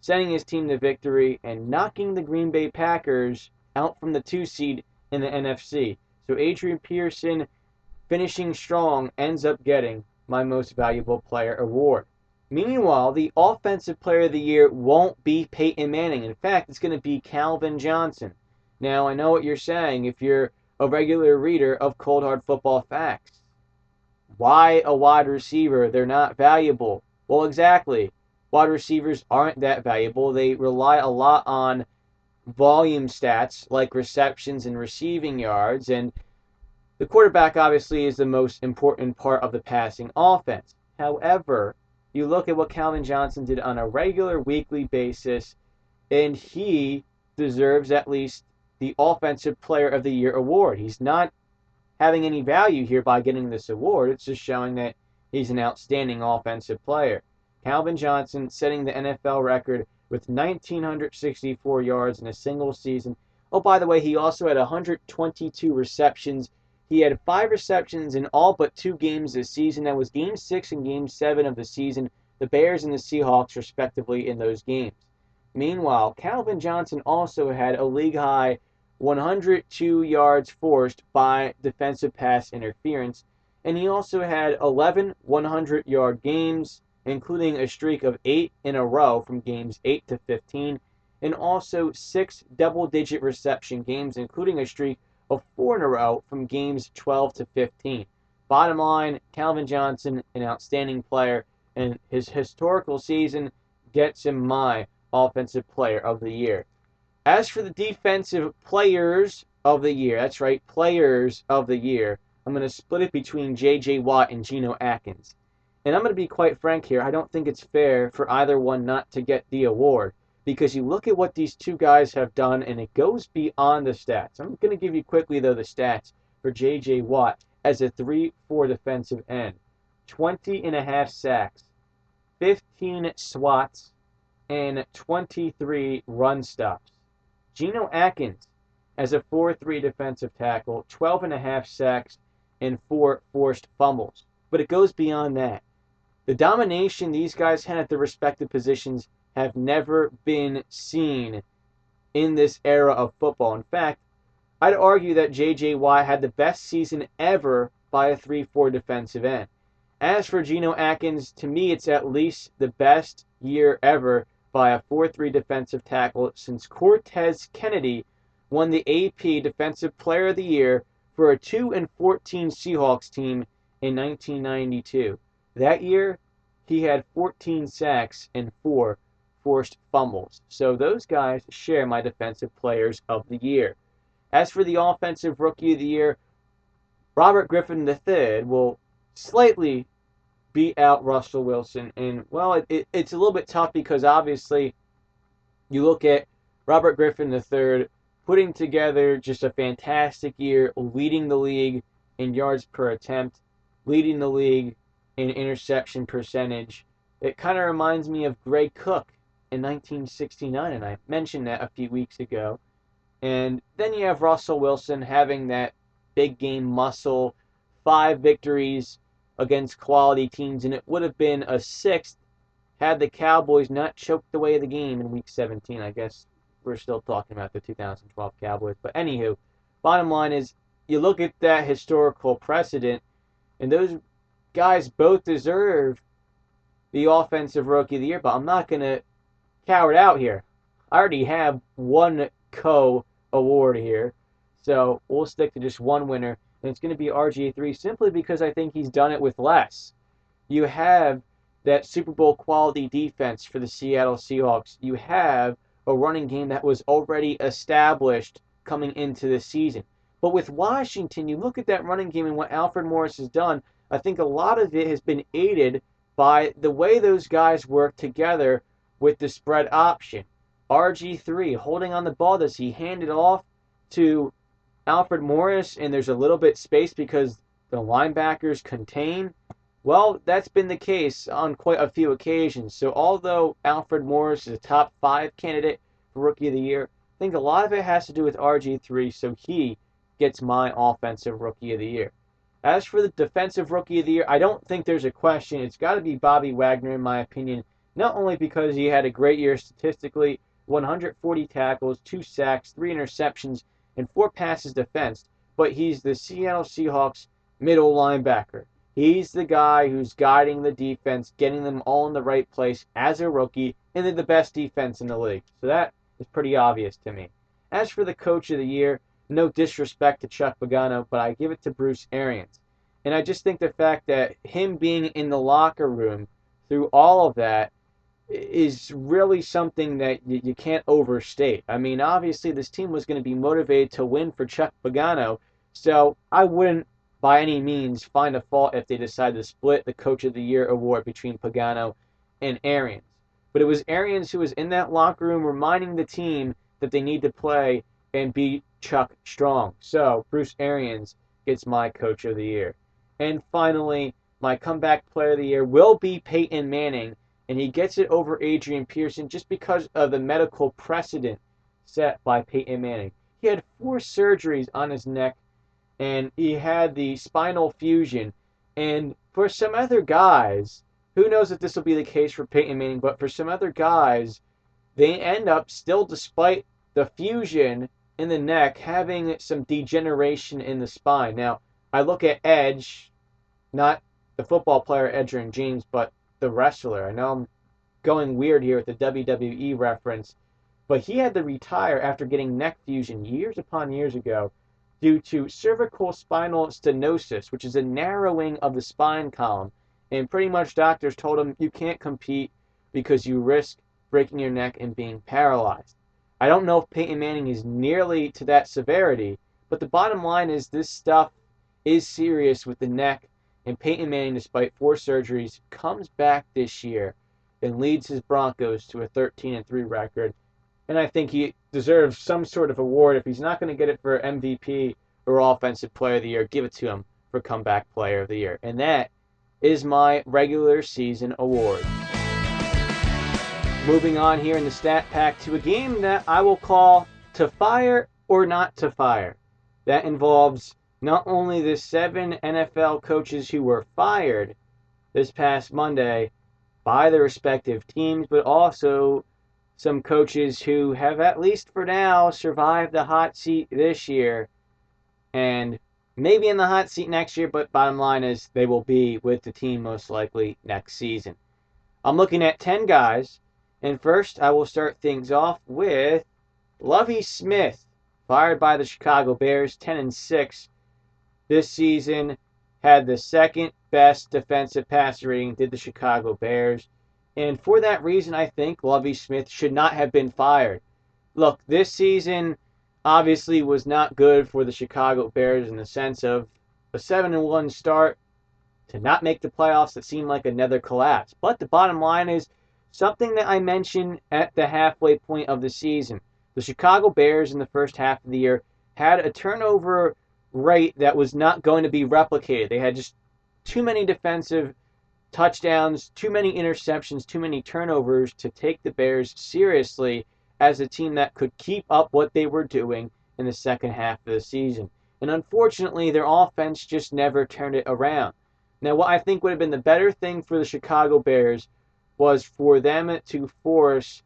sending his team to victory and knocking the Green Bay Packers out from the 2 seed in the NFC. So Adrian Peterson, finishing strong, ends up getting my Most Valuable Player award. Meanwhile, the Offensive Player of the Year won't be Peyton Manning. In fact, it's going to be Calvin Johnson. Now, I know what you're saying if you're a regular reader of Cold Hard Football Facts. Why a wide receiver? They're not valuable. Well, exactly. Wide receivers aren't that valuable. They rely a lot on volume stats like receptions and receiving yards, and the quarterback obviously is the most important part of the passing offense. However, you look at what Calvin Johnson did on a regular weekly basis, and he deserves at least the Offensive Player of the Year award. He's not having any value here by getting this award. It's just showing that he's an outstanding offensive player. Calvin Johnson, setting the NFL record with 1,964 yards in a single season. Oh, by the way, he also had 122 receptions. He had 5 receptions in all but 2 games this season. That was Game 6 and Game 7 of the season. The Bears and the Seahawks, respectively, in those games. Meanwhile, Calvin Johnson also had a league-high 102 yards forced by defensive pass interference, and he also had 11 100-yard games, including a streak of 8 in a row from games 8 to 15, and also 6 double-digit reception games, including a streak but 4 in a row from games 12 to 15. Bottom line, Calvin Johnson, an outstanding player, and his historical season gets him my Offensive Player of the Year. As for the Defensive Players of the Year, that's right, Players of the Year, I'm going to split it between J.J. Watt and Geno Atkins. And I'm going to be quite frank here, I don't think it's fair for either one not to get the award, because you look at what these two guys have done, and it goes beyond the stats. I'm going to give you quickly, though, the stats for J.J. Watt as a 3-4 defensive end. 20.5 sacks, 15 swats, and 23 run stops. Geno Atkins as a 4-3 defensive tackle, 12.5 sacks, and 4 forced fumbles. But it goes beyond that. The domination these guys had at their respective positions have never been seen in this era of football. In fact, I'd argue that J.J. Watt had the best season ever by a 3-4 defensive end. As for Geno Atkins, to me it's at least the best year ever by a 4-3 defensive tackle since Cortez Kennedy won the AP Defensive Player of the Year for a 2-14 Seahawks team in 1992. That year, he had 14 sacks and 4 forced fumbles. So those guys share my Defensive Players of the Year. As for the Offensive Rookie of the Year, Robert Griffin III will slightly beat out Russell Wilson. And, well, it's a little bit tough because, obviously, you look at Robert Griffin III putting together just a fantastic year, leading the league in yards per attempt, leading the league in interception percentage. It kind of reminds me of Greg Cook in 1969, and I mentioned that a few weeks ago. And then you have Russell Wilson having that big game muscle, 5 victories against quality teams, and it would have been a 6th had the Cowboys not choked away the game in Week 17. I guess we're still talking about the 2012 Cowboys. But anywho, bottom line is you look at that historical precedent, and those guys both deserve the Offensive Rookie of the Year, but I'm not going to cower out here. I already have one co-award here, so we'll stick to just one winner, and it's going to be RG3 simply because I think he's done it with less. You have that Super Bowl quality defense for the Seattle Seahawks. You have a running game that was already established coming into the season. But with Washington, you look at that running game and what Alfred Morris has done, I think a lot of it has been aided by the way those guys work together with the spread option. RG3 holding on the ball as he handed off to Alfred Morris, and there's a little bit space because the linebackers contain. Well, that's been the case on quite a few occasions. So although Alfred Morris is a top 5 candidate for Rookie of the Year, I think a lot of it has to do with RG3, so he gets my Offensive Rookie of the Year. As for the Defensive Rookie of the Year, I don't think there's a question. It's got to be Bobby Wagner, in my opinion, not only because he had a great year statistically, 140 tackles, 2 sacks, 3 interceptions, and 4 passes defensed, but he's the Seattle Seahawks middle linebacker. He's the guy who's guiding the defense, getting them all in the right place as a rookie, and they're the best defense in the league. So that is pretty obvious to me. As for the Coach of the Year, no disrespect to Chuck Pagano, but I give it to Bruce Arians. And I just think the fact that him being in the locker room through all of that is really something that you can't overstate. I mean, obviously this team was going to be motivated to win for Chuck Pagano, so I wouldn't by any means find a fault if they decided to split the Coach of the Year award between Pagano and Arians. But it was Arians who was in that locker room reminding the team that they need to play and beat Chuck Strong. So Bruce Arians gets my Coach of the Year. And finally, my Comeback Player of the Year will be Peyton Manning, and he gets it over Adrian Peterson just because of the medical precedent set by Peyton Manning. He had 4 surgeries on his neck, and he had the spinal fusion. And for some other guys, who knows if this will be the case for Peyton Manning, but for some other guys, they end up still, despite the fusion in the neck, having some degeneration in the spine. Now, I look at Edge, not the football player Edgerrin James, but the wrestler. I know I'm going weird here with the WWE reference, but he had to retire after getting neck fusion years upon years ago, due to cervicospinal stenosis, which is a narrowing of the spine column. And pretty much doctors told him, you can't compete because you risk breaking your neck and being paralyzed. I don't know if Peyton Manning is nearly to that severity, but the bottom line is this stuff is serious with the neck, and Peyton Manning, despite 4 surgeries, comes back this year and leads his Broncos to a 13-3 record. And I think he deserves some sort of award. If he's not going to get it for MVP or Offensive Player of the Year, give it to him for Comeback Player of the Year. And that is my regular season award. Moving on here in the stat pack to a game that I will call to fire or not to fire. That involves not only the 7 NFL coaches who were fired this past Monday by their respective teams, but also some coaches who have, at least for now, survived the hot seat this year and maybe in the hot seat next year, but bottom line is they will be with the team most likely next season. I'm looking at 10 guys, and first I will start things off with Lovie Smith, fired by the Chicago Bears, 10-6 this season, had the 2nd best defensive passer rating, did the Chicago Bears. And for that reason, I think Lovie Smith should not have been fired. Look, this season obviously was not good for the Chicago Bears in the sense of a 7-1 start to not make the playoffs that seemed like another collapse. But the bottom line is something that I mentioned at the halfway point of the season. The Chicago Bears in the first half of the year had a turnover rate that was not going to be replicated. They had just too many defensive touchdowns, too many interceptions, too many turnovers to take the Bears seriously as a team that could keep up what they were doing in the second half of the season. And unfortunately, their offense just never turned it around. Now, what I think would have been the better thing for the Chicago Bears was for them to force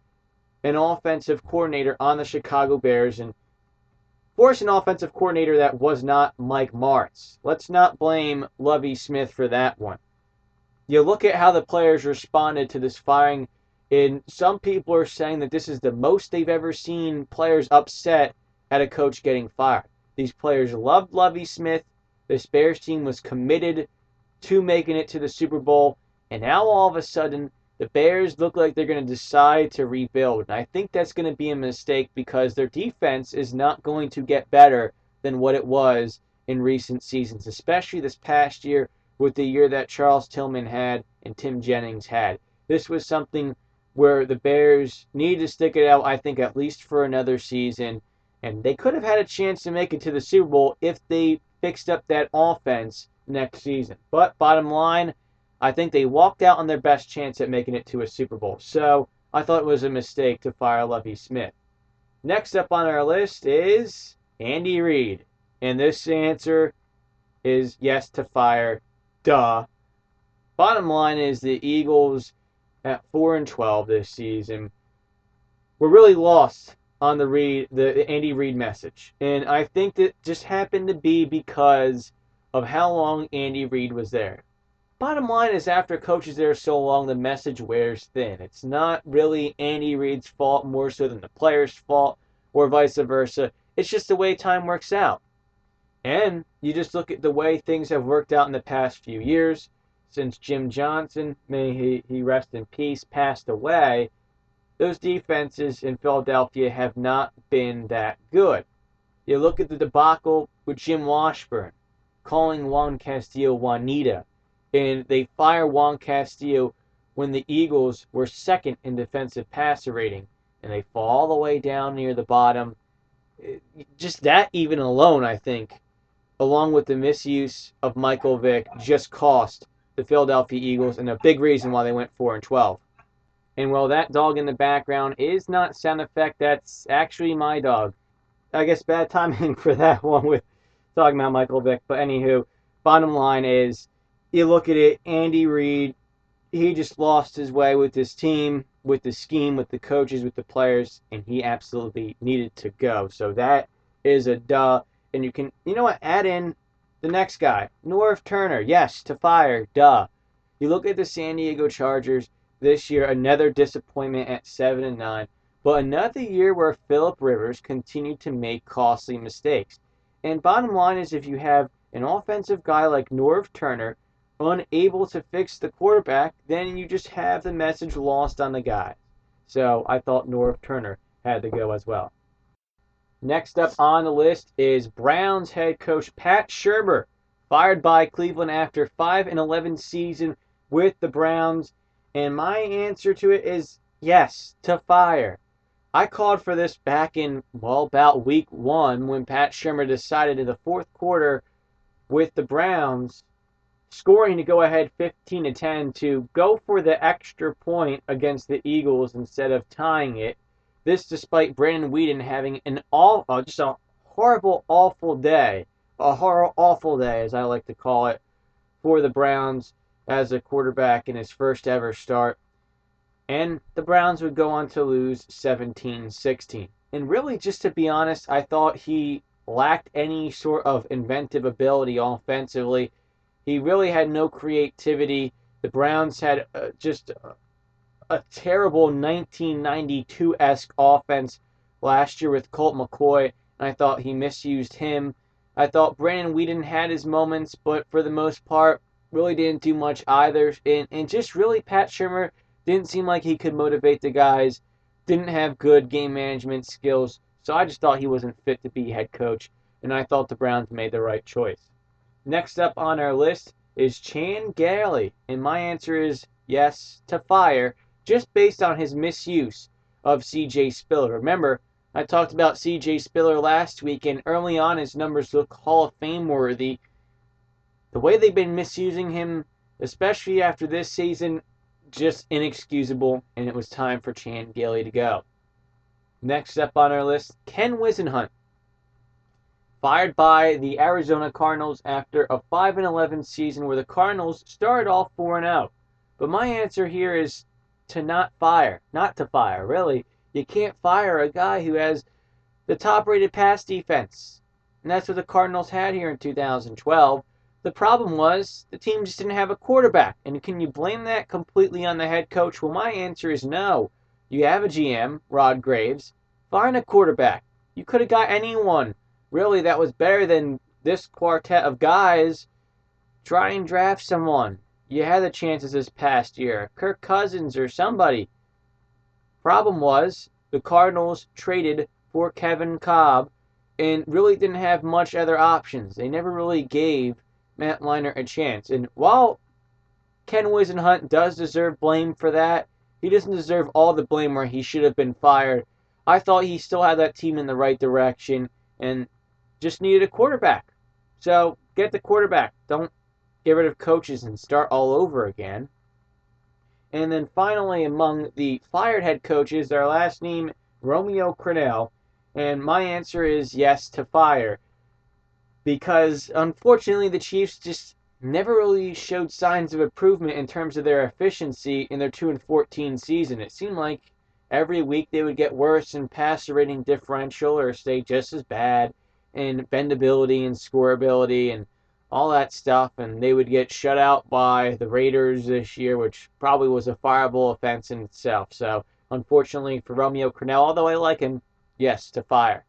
an offensive coordinator on the Chicago Bears and force an offensive coordinator that was not Mike Martz. Let's not blame Lovie Smith for that one. You look at how the players responded to this firing, and some people are saying that this is the most they've ever seen players upset at a coach getting fired. These players loved Lovie Smith. This Bears team was committed to making it to the Super Bowl, and now all of a sudden the Bears look like they're going to decide to rebuild. And I think that's going to be a mistake because their defense is not going to get better than what it was in recent seasons, especially this past year with the year that Charles Tillman had and Tim Jennings had. This was something where the Bears need to stick it out, I think, at least for another season. And they could have had a chance to make it to the Super Bowl if they fixed up that offense next season. But bottom line, I think they walked out on their best chance at making it to a Super Bowl. So I thought it was a mistake to fire Lovie Smith. Next up on our list is Andy Reid. And this answer is yes to fire. Duh. Bottom line is the Eagles at 4-12 this season were really lost on the Andy Reid message. And I think that just happened to be because of how long Andy Reid was there. Bottom line is after a coach is there so long, the message wears thin. It's not really Andy Reid's fault more so than the player's fault or vice versa. It's just the way time works out. And you just look at the way things have worked out in the past few years since Jim Johnson, may he rest in peace, passed away. Those defenses in Philadelphia have not been that good. You look at the debacle with Jim Washburn calling Juan Castillo Juanita, and they fire Juan Castillo when the Eagles were 2nd in defensive passer rating, and they fall all the way down near the bottom. Just that even alone, I think, along with the misuse of Michael Vick, just cost the Philadelphia Eagles, and a big reason why they went 4-12. And while that dog in the background is not sound effect, that's actually my dog. I guess bad timing for that one with talking about Michael Vick. But anywho, bottom line is, you look at it, Andy Reid, he just lost his way with this team, with the scheme, with the coaches, with the players, and he absolutely needed to go. So that is a duh. And you can, you know what, add in the next guy, Norv Turner, yes to fire, duh. You look at the San Diego Chargers this year, another disappointment at 7-9, but another year where Philip Rivers continued to make costly mistakes. And bottom line is, if you have an offensive guy like Norv Turner unable to fix the quarterback, then you just have the message lost on the guy. So I thought Norv Turner had to go as well. Next up on the list is Browns head coach Pat Shurmur, fired by Cleveland after 5-11 season with the Browns. And my answer to it is yes, to fire. I called for this back in, well, about week one when Pat Shurmur decided in the fourth quarter with the Browns scoring to go ahead 15-10 to go for the extra point against the Eagles instead of tying it. This despite Brandon Weeden having just a horrible, awful day. A horrible, awful day, as I like to call it, for the Browns as a quarterback in his first ever start. And the Browns would go on to lose 17-16. And really, just to be honest, I thought he lacked any sort of inventive ability offensively. He really had no creativity. The Browns had a terrible 1992-esque offense last year with Colt McCoy, and I thought he misused him. I thought Brandon Weeden had his moments, but for the most part, really didn't do much either. And just really, Pat Shurmur didn't seem like he could motivate the guys, didn't have good game management skills, so I just thought he wasn't fit to be head coach, and I thought the Browns made the right choice. Next up on our list is Chan Gailey, and my answer is yes, to fire, just based on his misuse of C.J. Spiller. Remember, I talked about C.J. Spiller last week, and early on his numbers look Hall of Fame worthy. The way they've been misusing him, especially after this season, just inexcusable, and it was time for Chan Gailey to go. Next up on our list, Ken Whisenhunt, fired by the Arizona Cardinals after a 5-11 season where the Cardinals started off 4-0. But my answer here is to not to fire, really. You can't fire a guy who has the top-rated pass defense. And that's what the Cardinals had here in 2012. The problem was the team just didn't have a quarterback. And can you blame that completely on the head coach? Well, my answer is no. You have a GM, Rod Graves. Find a quarterback. You could have got anyone, really, that was better than this quartet of guys. Try and draft someone. You had the chances this past year. Kirk Cousins or somebody. Problem was, the Cardinals traded for Kevin Cobb and really didn't have much other options. They never really gave Matt Leinart a chance. And while Ken Whisenhunt does deserve blame for that, he doesn't deserve all the blame where he should have been fired. I thought he still had that team in the right direction and just needed a quarterback. So get the quarterback. Don't get rid of coaches and start all over again. And then finally, among the fired head coaches, their last name, Romeo Crennel. And my answer is yes to fire. Because, unfortunately, the Chiefs just never really showed signs of improvement in terms of their efficiency in their 2-14 season. It seemed like every week they would get worse in passer rating differential or stay just as bad in bendability and scoreability and all that stuff, and they would get shut out by the Raiders this year, which probably was a fireable offense in itself. So, unfortunately for Romeo Crennel, although I like him, yes, to fire.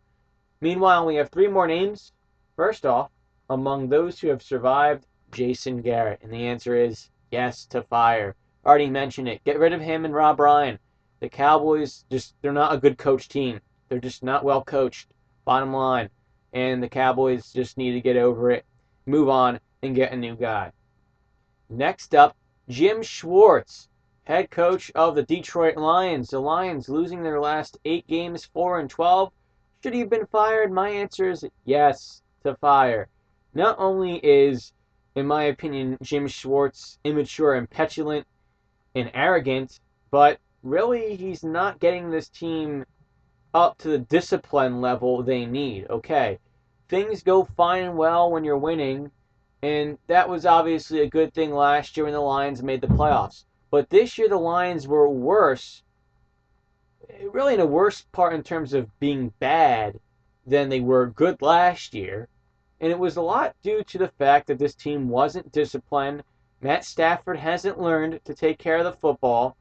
Meanwhile, we have three more names. First off, among those who have survived, Jason Garrett, and the answer is yes, to fire. Already mentioned it. Get rid of him and Rob Ryan. The Cowboys, they're not a good coach team. They're just not well coached, bottom line. And the Cowboys just need to get over it, move on, and get a new guy. Next up, Jim Schwartz, head coach of the Detroit Lions. The Lions losing their last 8 games, 4-12. Should he have been fired? My answer is yes, to fire. Not only is, in my opinion, Jim Schwartz immature and petulant and arrogant, but really he's not getting this team up to the discipline level they need. Okay, things go fine and well when you're winning, and that was obviously a good thing last year when the Lions made the playoffs. But this year the Lions were worse, really in a worse part in terms of being bad than they were good last year. And it was a lot due to the fact that this team wasn't disciplined. Matt Stafford hasn't learned to take care of the football.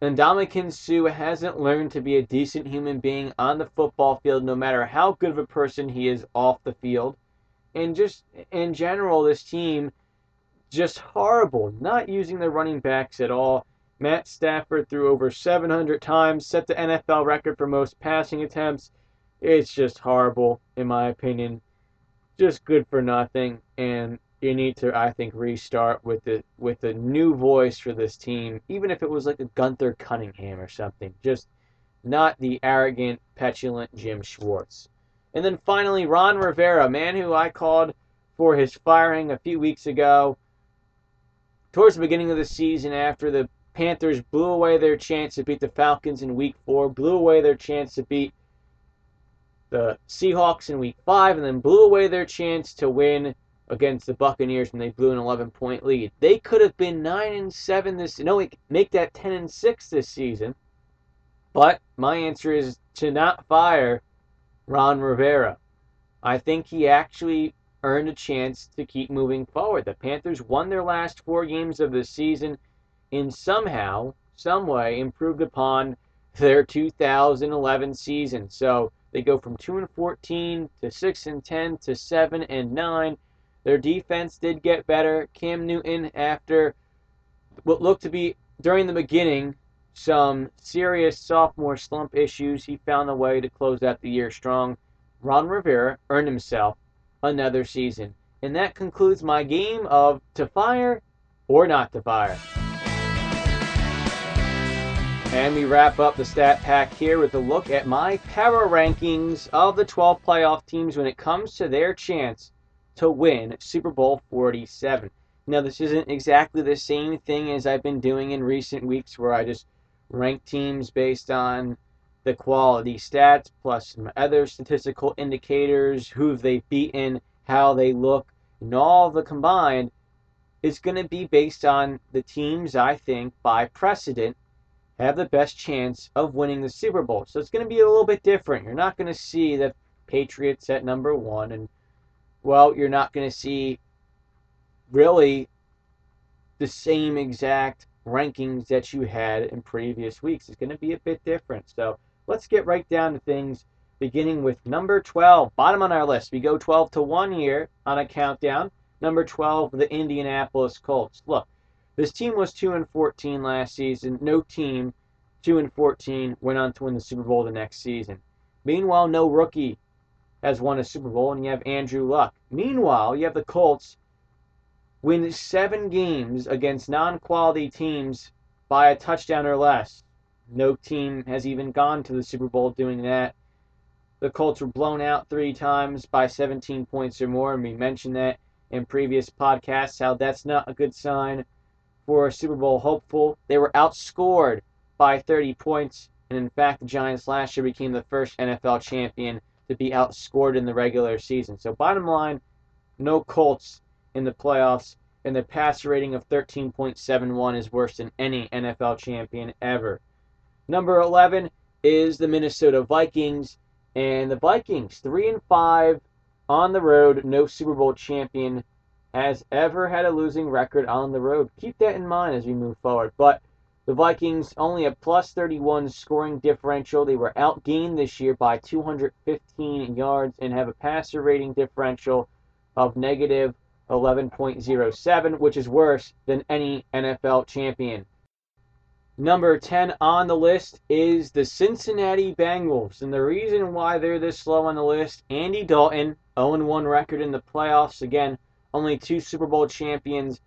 Ndamukong Suh hasn't learned to be a decent human being on the football field, no matter how good of a person he is off the field. And just in general, this team, just horrible, not using their running backs at all. Matt Stafford threw over 700 times, set the NFL record for most passing attempts. It's just horrible, in my opinion. Just good for nothing, and you need to, I think, restart with a new voice for this team, even if it was like a Gunther Cunningham or something. Just not the arrogant, petulant Jim Schwartz. And then finally, Ron Rivera, a man who I called for his firing a few weeks ago. Towards the beginning of the season, after the Panthers blew away their chance to beat the Falcons in Week 4, blew away their chance to beat the Seahawks in Week 5, and then blew away their chance to win against the Buccaneers when they blew an 11-point lead. They could have been 9-7 this, no, make that 10-6 this season. But my answer is to not fire Ron Rivera. I think he actually earned a chance to keep moving forward. The Panthers won their last 4 games of the season and somehow, someway, improved upon their 2011 season. So they go from 2-14 to 6-10 to 7-9. Their defense did get better. Cam Newton, after what looked to be, during the beginning, some serious sophomore slump issues, he found a way to close out the year strong. Ron Rivera earned himself another season. And that concludes my game of to fire or not to fire. And we wrap up the stat pack here with a look at my power rankings of the 12 playoff teams when it comes to their chance to win Super Bowl 47. Now, this isn't exactly the same thing as I've been doing in recent weeks where I just rank teams based on the quality stats plus some other statistical indicators, who they've beaten, how they look, and all the combined. It's going to be based on the teams I think by precedent have the best chance of winning the Super Bowl. So it's going to be a little bit different. You're not going to see the Patriots at number 1. And, well, you're not going to see really the same exact rankings that you had in previous weeks. It's going to be a bit different. So let's get right down to things, beginning with number 12. Bottom on our list, we go 12 to 1 here on a countdown. Number 12, the Indianapolis Colts. Look. This team was 2-14 last season. No team 2-14 went on to win the Super Bowl the next season. Meanwhile, no rookie has won a Super Bowl, and you have Andrew Luck. Meanwhile, you have the Colts win 7 games against non-quality teams by a touchdown or less. No team has even gone to the Super Bowl doing that. The Colts were blown out 3 times by 17 points or more, and we mentioned that in previous podcasts, how that's not a good sign for a Super Bowl hopeful. They were outscored by 30 points, and in fact, the Giants last year became the first NFL champion to be outscored in the regular season. So bottom line, no Colts in the playoffs, and their passer rating of 13.71 is worse than any NFL champion ever. Number 11 is the Minnesota Vikings, and the Vikings, 3-5 on the road, no Super Bowl champion has ever had a losing record on the road. Keep that in mind as we move forward. But the Vikings only a plus 31 scoring differential. They were outgained this year by 215 yards and have a passer rating differential of negative 11.07, which is worse than any NFL champion. Number 10 on the list is the Cincinnati Bengals. And the reason why they're this low on the list, Andy Dalton, 0-1 record in the playoffs. Again, only 2 Super Bowl champions,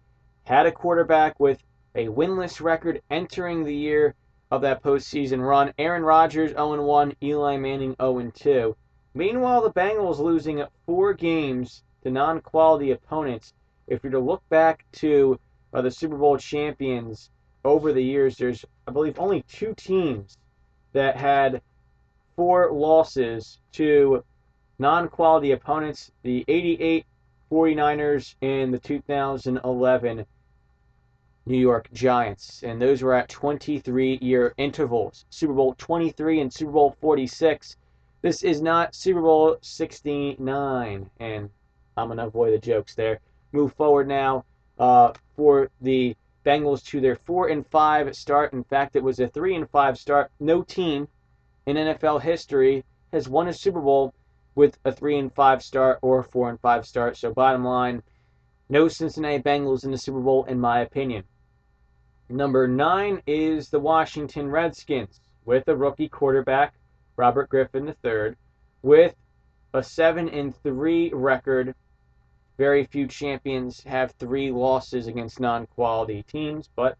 had a quarterback with a winless record entering the year of that postseason run. Aaron Rodgers, 0-1, Eli Manning, 0-2. Meanwhile, the Bengals losing 4 games to non-quality opponents. If you're to look back to the Super Bowl champions over the years, there's, I believe, only 2 teams that had 4 losses to non-quality opponents, the 88 49ers and the 2011 New York Giants, and those were at 23-year intervals. Super Bowl 23 and Super Bowl 46. This is not Super Bowl 69, and I'm going to avoid the jokes there. Move forward now for the Bengals to their 4-5 start. In fact, it was a 3-5 start. No team in NFL history has won a Super Bowl with a 3-5 start or a 4-5 start. So bottom line, no Cincinnati Bengals in the Super Bowl, in my opinion. Number 9 is the Washington Redskins with a rookie quarterback, Robert Griffin III, with a 7-3 record. Very few champions have 3 losses against non-quality teams, but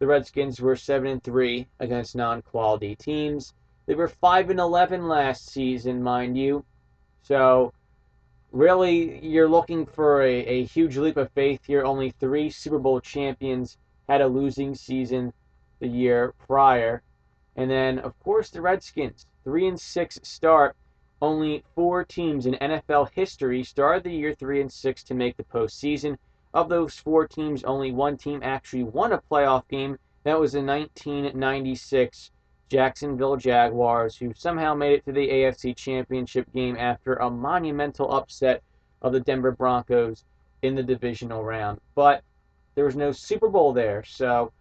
the Redskins were 7-3 against non-quality teams. They were 5-11 last season, mind you. So really, you're looking for a huge leap of faith here. Only 3 Super Bowl champions had a losing season the year prior. And then, of course, the Redskins, 3-6 start. Only 4 teams in NFL history started the year 3-6 to make the postseason. Of those 4 teams, only 1 team actually won a playoff game. That was the 1996 Jacksonville Jaguars, who somehow made it to the AFC Championship game after a monumental upset of the Denver Broncos in the divisional round. But there was no Super Bowl there, so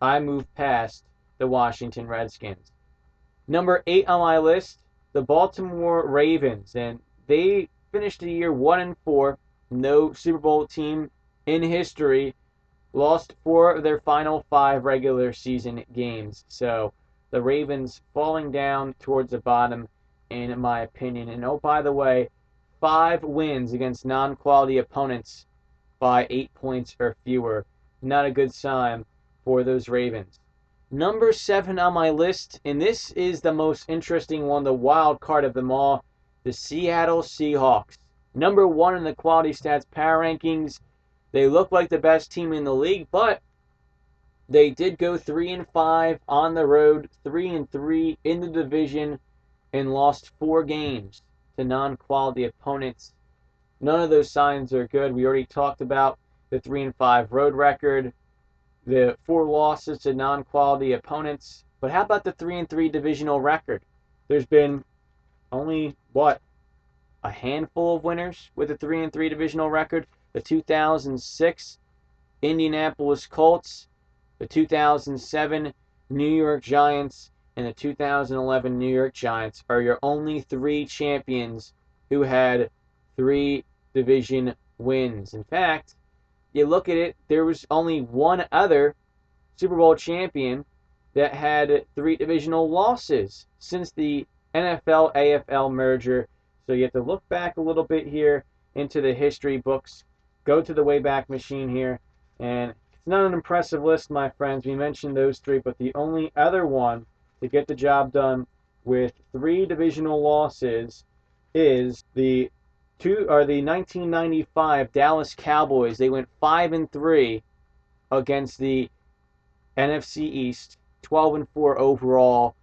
I moved past the Washington Redskins. Number 8 on my list, the Baltimore Ravens, and they finished the year 1-4. No Super Bowl team in history, lost 4 of their final 5 regular season games. So the Ravens falling down towards the bottom, in my opinion. And oh, by the way, 5 wins against non-quality opponents by 8 points or fewer. Not a good sign for those Ravens. Number 7 on my list, and this is the most interesting one, the wild card of them all, the Seattle Seahawks. Number 1 in the quality stats power rankings. They look like the best team in the league, but they did go 3-5 on the road, 3-3 in the division, and lost 4 games to non-quality opponents. None of those signs are good. We already talked about the 3-5 road record, the 4 losses to non-quality opponents. But how about the 3-3 divisional record? There's been only, what, a handful of winners with a 3-3 divisional record? The 2006 Indianapolis Colts, the 2007 New York Giants, and the 2011 New York Giants are your only 3 champions who had 3 division wins. In fact, you look at it, there was only one other Super Bowl champion that had 3 divisional losses since the NFL-AFL merger. So you have to look back a little bit here into the history books, go to the Wayback Machine here, and it's not an impressive list, my friends. We mentioned those 3, but the only other one to get the job done with 3 divisional losses is the 1995 Dallas Cowboys. They went 5-3 against the NFC East, 12-4 overall.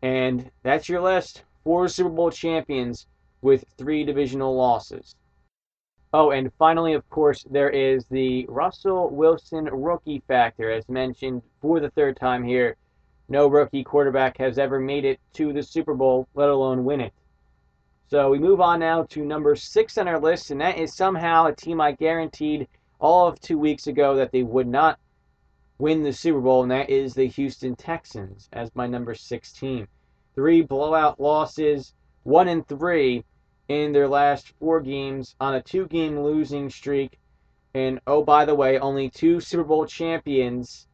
And that's your list. 4 Super Bowl champions with 3 divisional losses. Oh, and finally, of course, there is the Russell Wilson rookie factor. As mentioned for the 3rd time here, no rookie quarterback has ever made it to the Super Bowl, let alone win it. So we move on now to number 6 on our list, and that is somehow a team I guaranteed all of 2 weeks ago that they would not win the Super Bowl, and that is the Houston Texans as my number 6 team. 3 blowout losses, 1-3 in their last 4 games on a 2-game losing streak. And oh, by the way, only 2 Super Bowl champions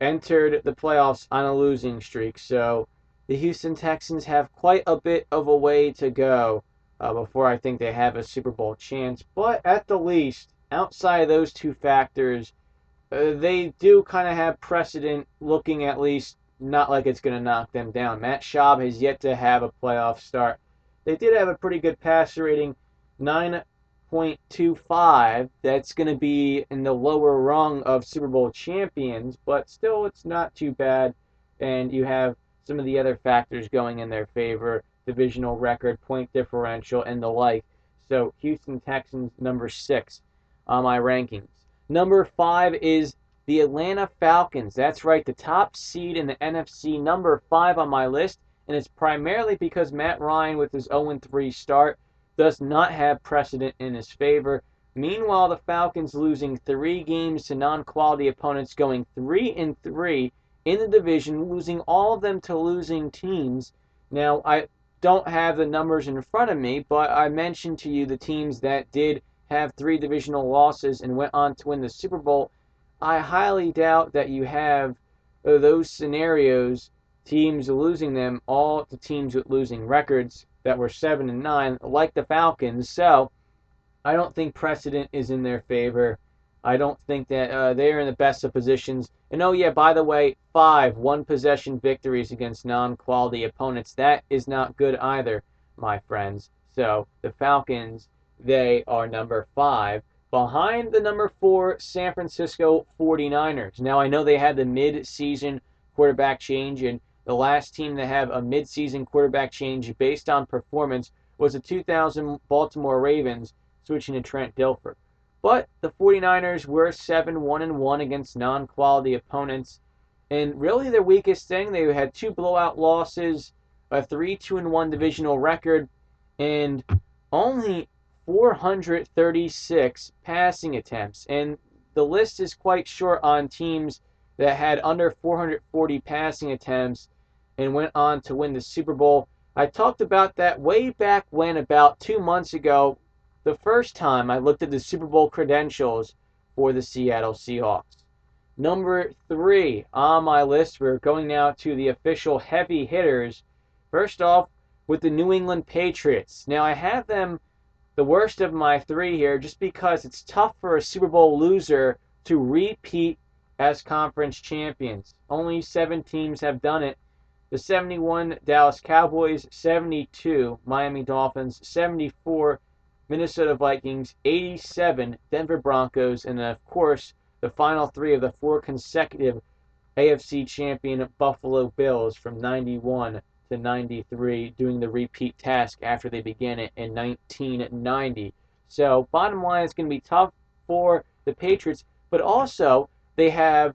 entered the playoffs on a losing streak. So the Houston Texans have quite a bit of a way to go before I think they have a Super Bowl chance. But at the least, outside of those 2 factors, they do kind of have precedent looking, at least, not like it's going to knock them down. Matt Schaub has yet to have a playoff start. They did have a pretty good passer rating, 9.25. That's going to be in the lower rung of Super Bowl champions, but still it's not too bad. And you have some of the other factors going in their favor, divisional record, point differential, and the like. So Houston Texans, number 6 on my rankings. Number 5 is the Atlanta Falcons. That's right, the top seed in the NFC, number 5 on my list, and it's primarily because Matt Ryan, with his 0-3 start, does not have precedent in his favor. Meanwhile, the Falcons losing 3 games to non-quality opponents, going 3-3 in the division, losing all of them to losing teams. Now, I don't have the numbers in front of me, but I mentioned to you the teams that did have 3 divisional losses and went on to win the Super Bowl. I highly doubt that you have those scenarios, teams losing them, all to teams with losing records that were 7-9, like the Falcons. So I don't think precedent is in their favor. I don't think that they're in the best of positions. And oh yeah, by the way, 5 one-possession victories against non-quality opponents. That is not good either, my friends. So the Falcons, they are number 5, behind the number 4 San Francisco 49ers. Now, I know they had the mid-season quarterback change, and the last team to have a mid-season quarterback change based on performance was the 2000 Baltimore Ravens, switching to Trent Dilfer. But the 49ers were 7-1-1 against non-quality opponents. And really their weakest thing, they had 2 blowout losses, a 3-2-1 divisional record, and only 436 passing attempts. And the list is quite short on teams that had under 440 passing attempts and went on to win the Super Bowl. I talked about that way back when, about 2 months ago, the first time I looked at the Super Bowl credentials for the Seattle Seahawks. Number 3 on my list, we're going now to the official heavy hitters. First off, with the New England Patriots. Now, I have them the worst of my 3 here just because it's tough for a Super Bowl loser to repeat as conference champions. Only 7 teams have done it. The 71 Dallas Cowboys, 72 Miami Dolphins, 74 Minnesota Vikings, 87 Denver Broncos, and of course the final 3 of the 4 consecutive AFC champion Buffalo Bills from 91 to 93, doing the repeat task after they began it in 1990. So bottom line, it's going to be tough for the Patriots, but also they have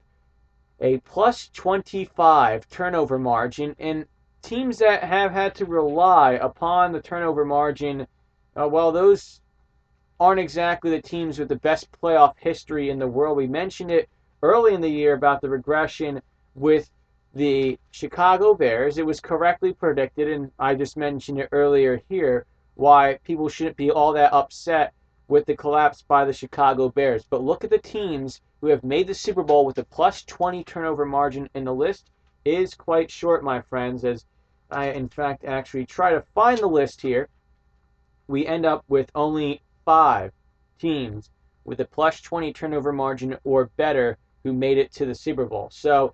a plus 25 turnover margin, and teams that have had to rely upon the turnover margin, well, those aren't exactly the teams with the best playoff history in the world. We mentioned it early in the year about the regression with the Chicago Bears. It was correctly predicted, and I just mentioned it earlier here, why people shouldn't be all that upset with the collapse by the Chicago Bears. But look at the teams who have made the Super Bowl with a plus 20 turnover margin, and the list is quite short, my friends, as I, in fact, actually try to find the list here. We end up with only 5 teams with a plus 20 turnover margin or better who made it to the Super Bowl. So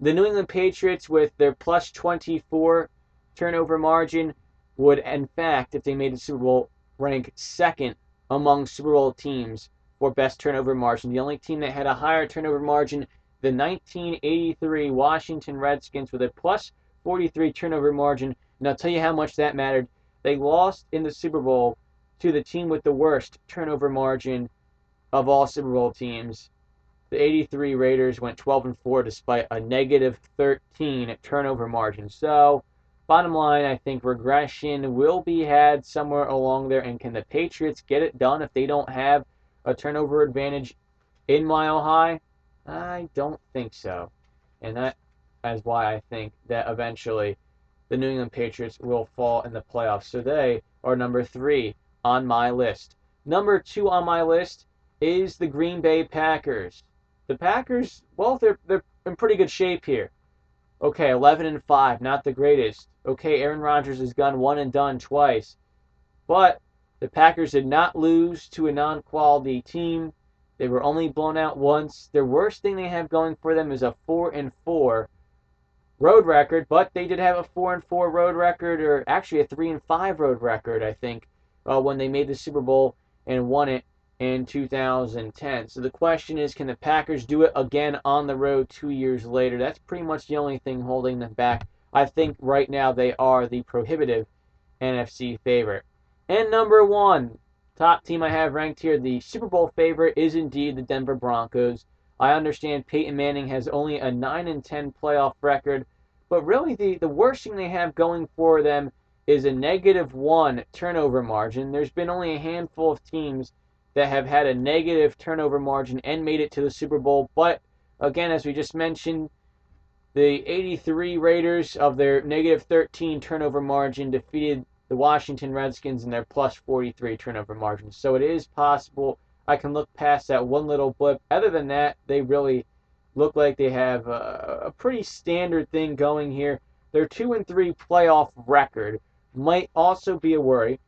the New England Patriots, with their plus 24 turnover margin, would, in fact, if they made the Super Bowl, rank 2nd among Super Bowl teams for best turnover margin. The only team that had a higher turnover margin, the 1983 Washington Redskins, with a plus 43 turnover margin. And I'll tell you how much that mattered. They lost in the Super Bowl to the team with the worst turnover margin of all Super Bowl teams. The 83 Raiders went 12-4 despite a negative 13 turnover margin. So, bottom line, I think regression will be had somewhere along there. And can the Patriots get it done if they don't have a turnover advantage in Mile High? I don't think so. And that is why I think that eventually the New England Patriots will fall in the playoffs. So they are number 3 on my list. Number 2 on my list is the Green Bay Packers. The Packers, well, they're in pretty good shape here. Okay, 11-5, not the greatest. Okay, Aaron Rodgers has gone one and done twice. But the Packers did not lose to a non-quality team. They were only blown out once. Their worst thing they have going for them is a 4-4. Road record, but they did have a 4-4 road record, or actually a 3-5 road record, I think, when they made the Super Bowl and won it in 2010. So the question is, can the Packers do it again on the road 2 years later? That's pretty much the only thing holding them back. I think right now they are the prohibitive NFC favorite. And number 1, top team I have ranked here, the Super Bowl favorite, is indeed the Denver Broncos. I understand Peyton Manning has only a 9-10 playoff record, but really the worst thing they have going for them is a negative 1 turnover margin. There's been only a handful of teams that have had a negative turnover margin and made it to the Super Bowl. But, again, as we just mentioned, the 83 Raiders of their negative 13 turnover margin defeated the Washington Redskins in their plus 43 turnover margin. So it is possible. I can look past that one little blip. Other than that, they really look like they have a pretty standard thing going here. Their 2-3 playoff record might also be a worry.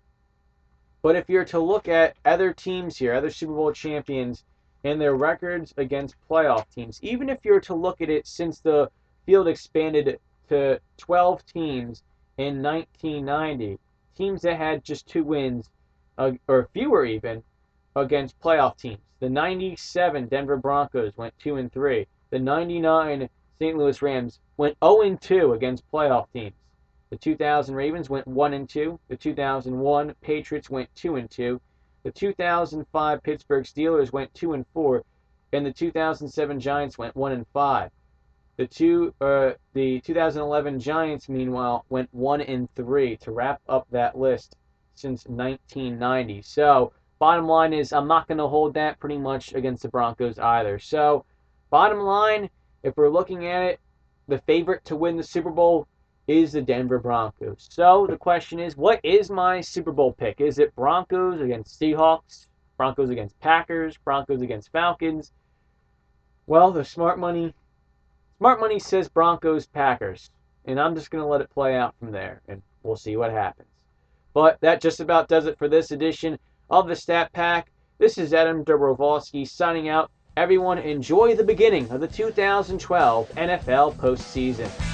But if you're to look at other teams here, other Super Bowl champions, and their records against playoff teams, even if you're to look at it since the field expanded to 12 teams in 1990, teams that had just 2 wins, or fewer even, against playoff teams. The 97 Denver Broncos went 2-3. The 99 St. Louis Rams went 0-2 against playoff teams. The 2000 Ravens went 1-2. The 2001 Patriots went 2-2. The 2005 Pittsburgh Steelers went 2-4, and the 2007 Giants went 1-5. The 2011 Giants, meanwhile, went 1-3 to wrap up that list since 1990. So, bottom line is, I'm not going to hold that pretty much against the Broncos either. So, bottom line, if we're looking at it, the favorite to win the Super Bowl is the Denver Broncos. So the question is, what is my Super Bowl pick? Is it Broncos against Seahawks, Broncos against Packers, Broncos against Falcons? Well, the smart money says Broncos, Packers, and I'm just going to let it play out from there, and we'll see what happens. But that just about does it for this edition of the Stat Pack. This is Adam Dobrovolsky signing out. Everyone, enjoy the beginning of the 2012 NFL postseason.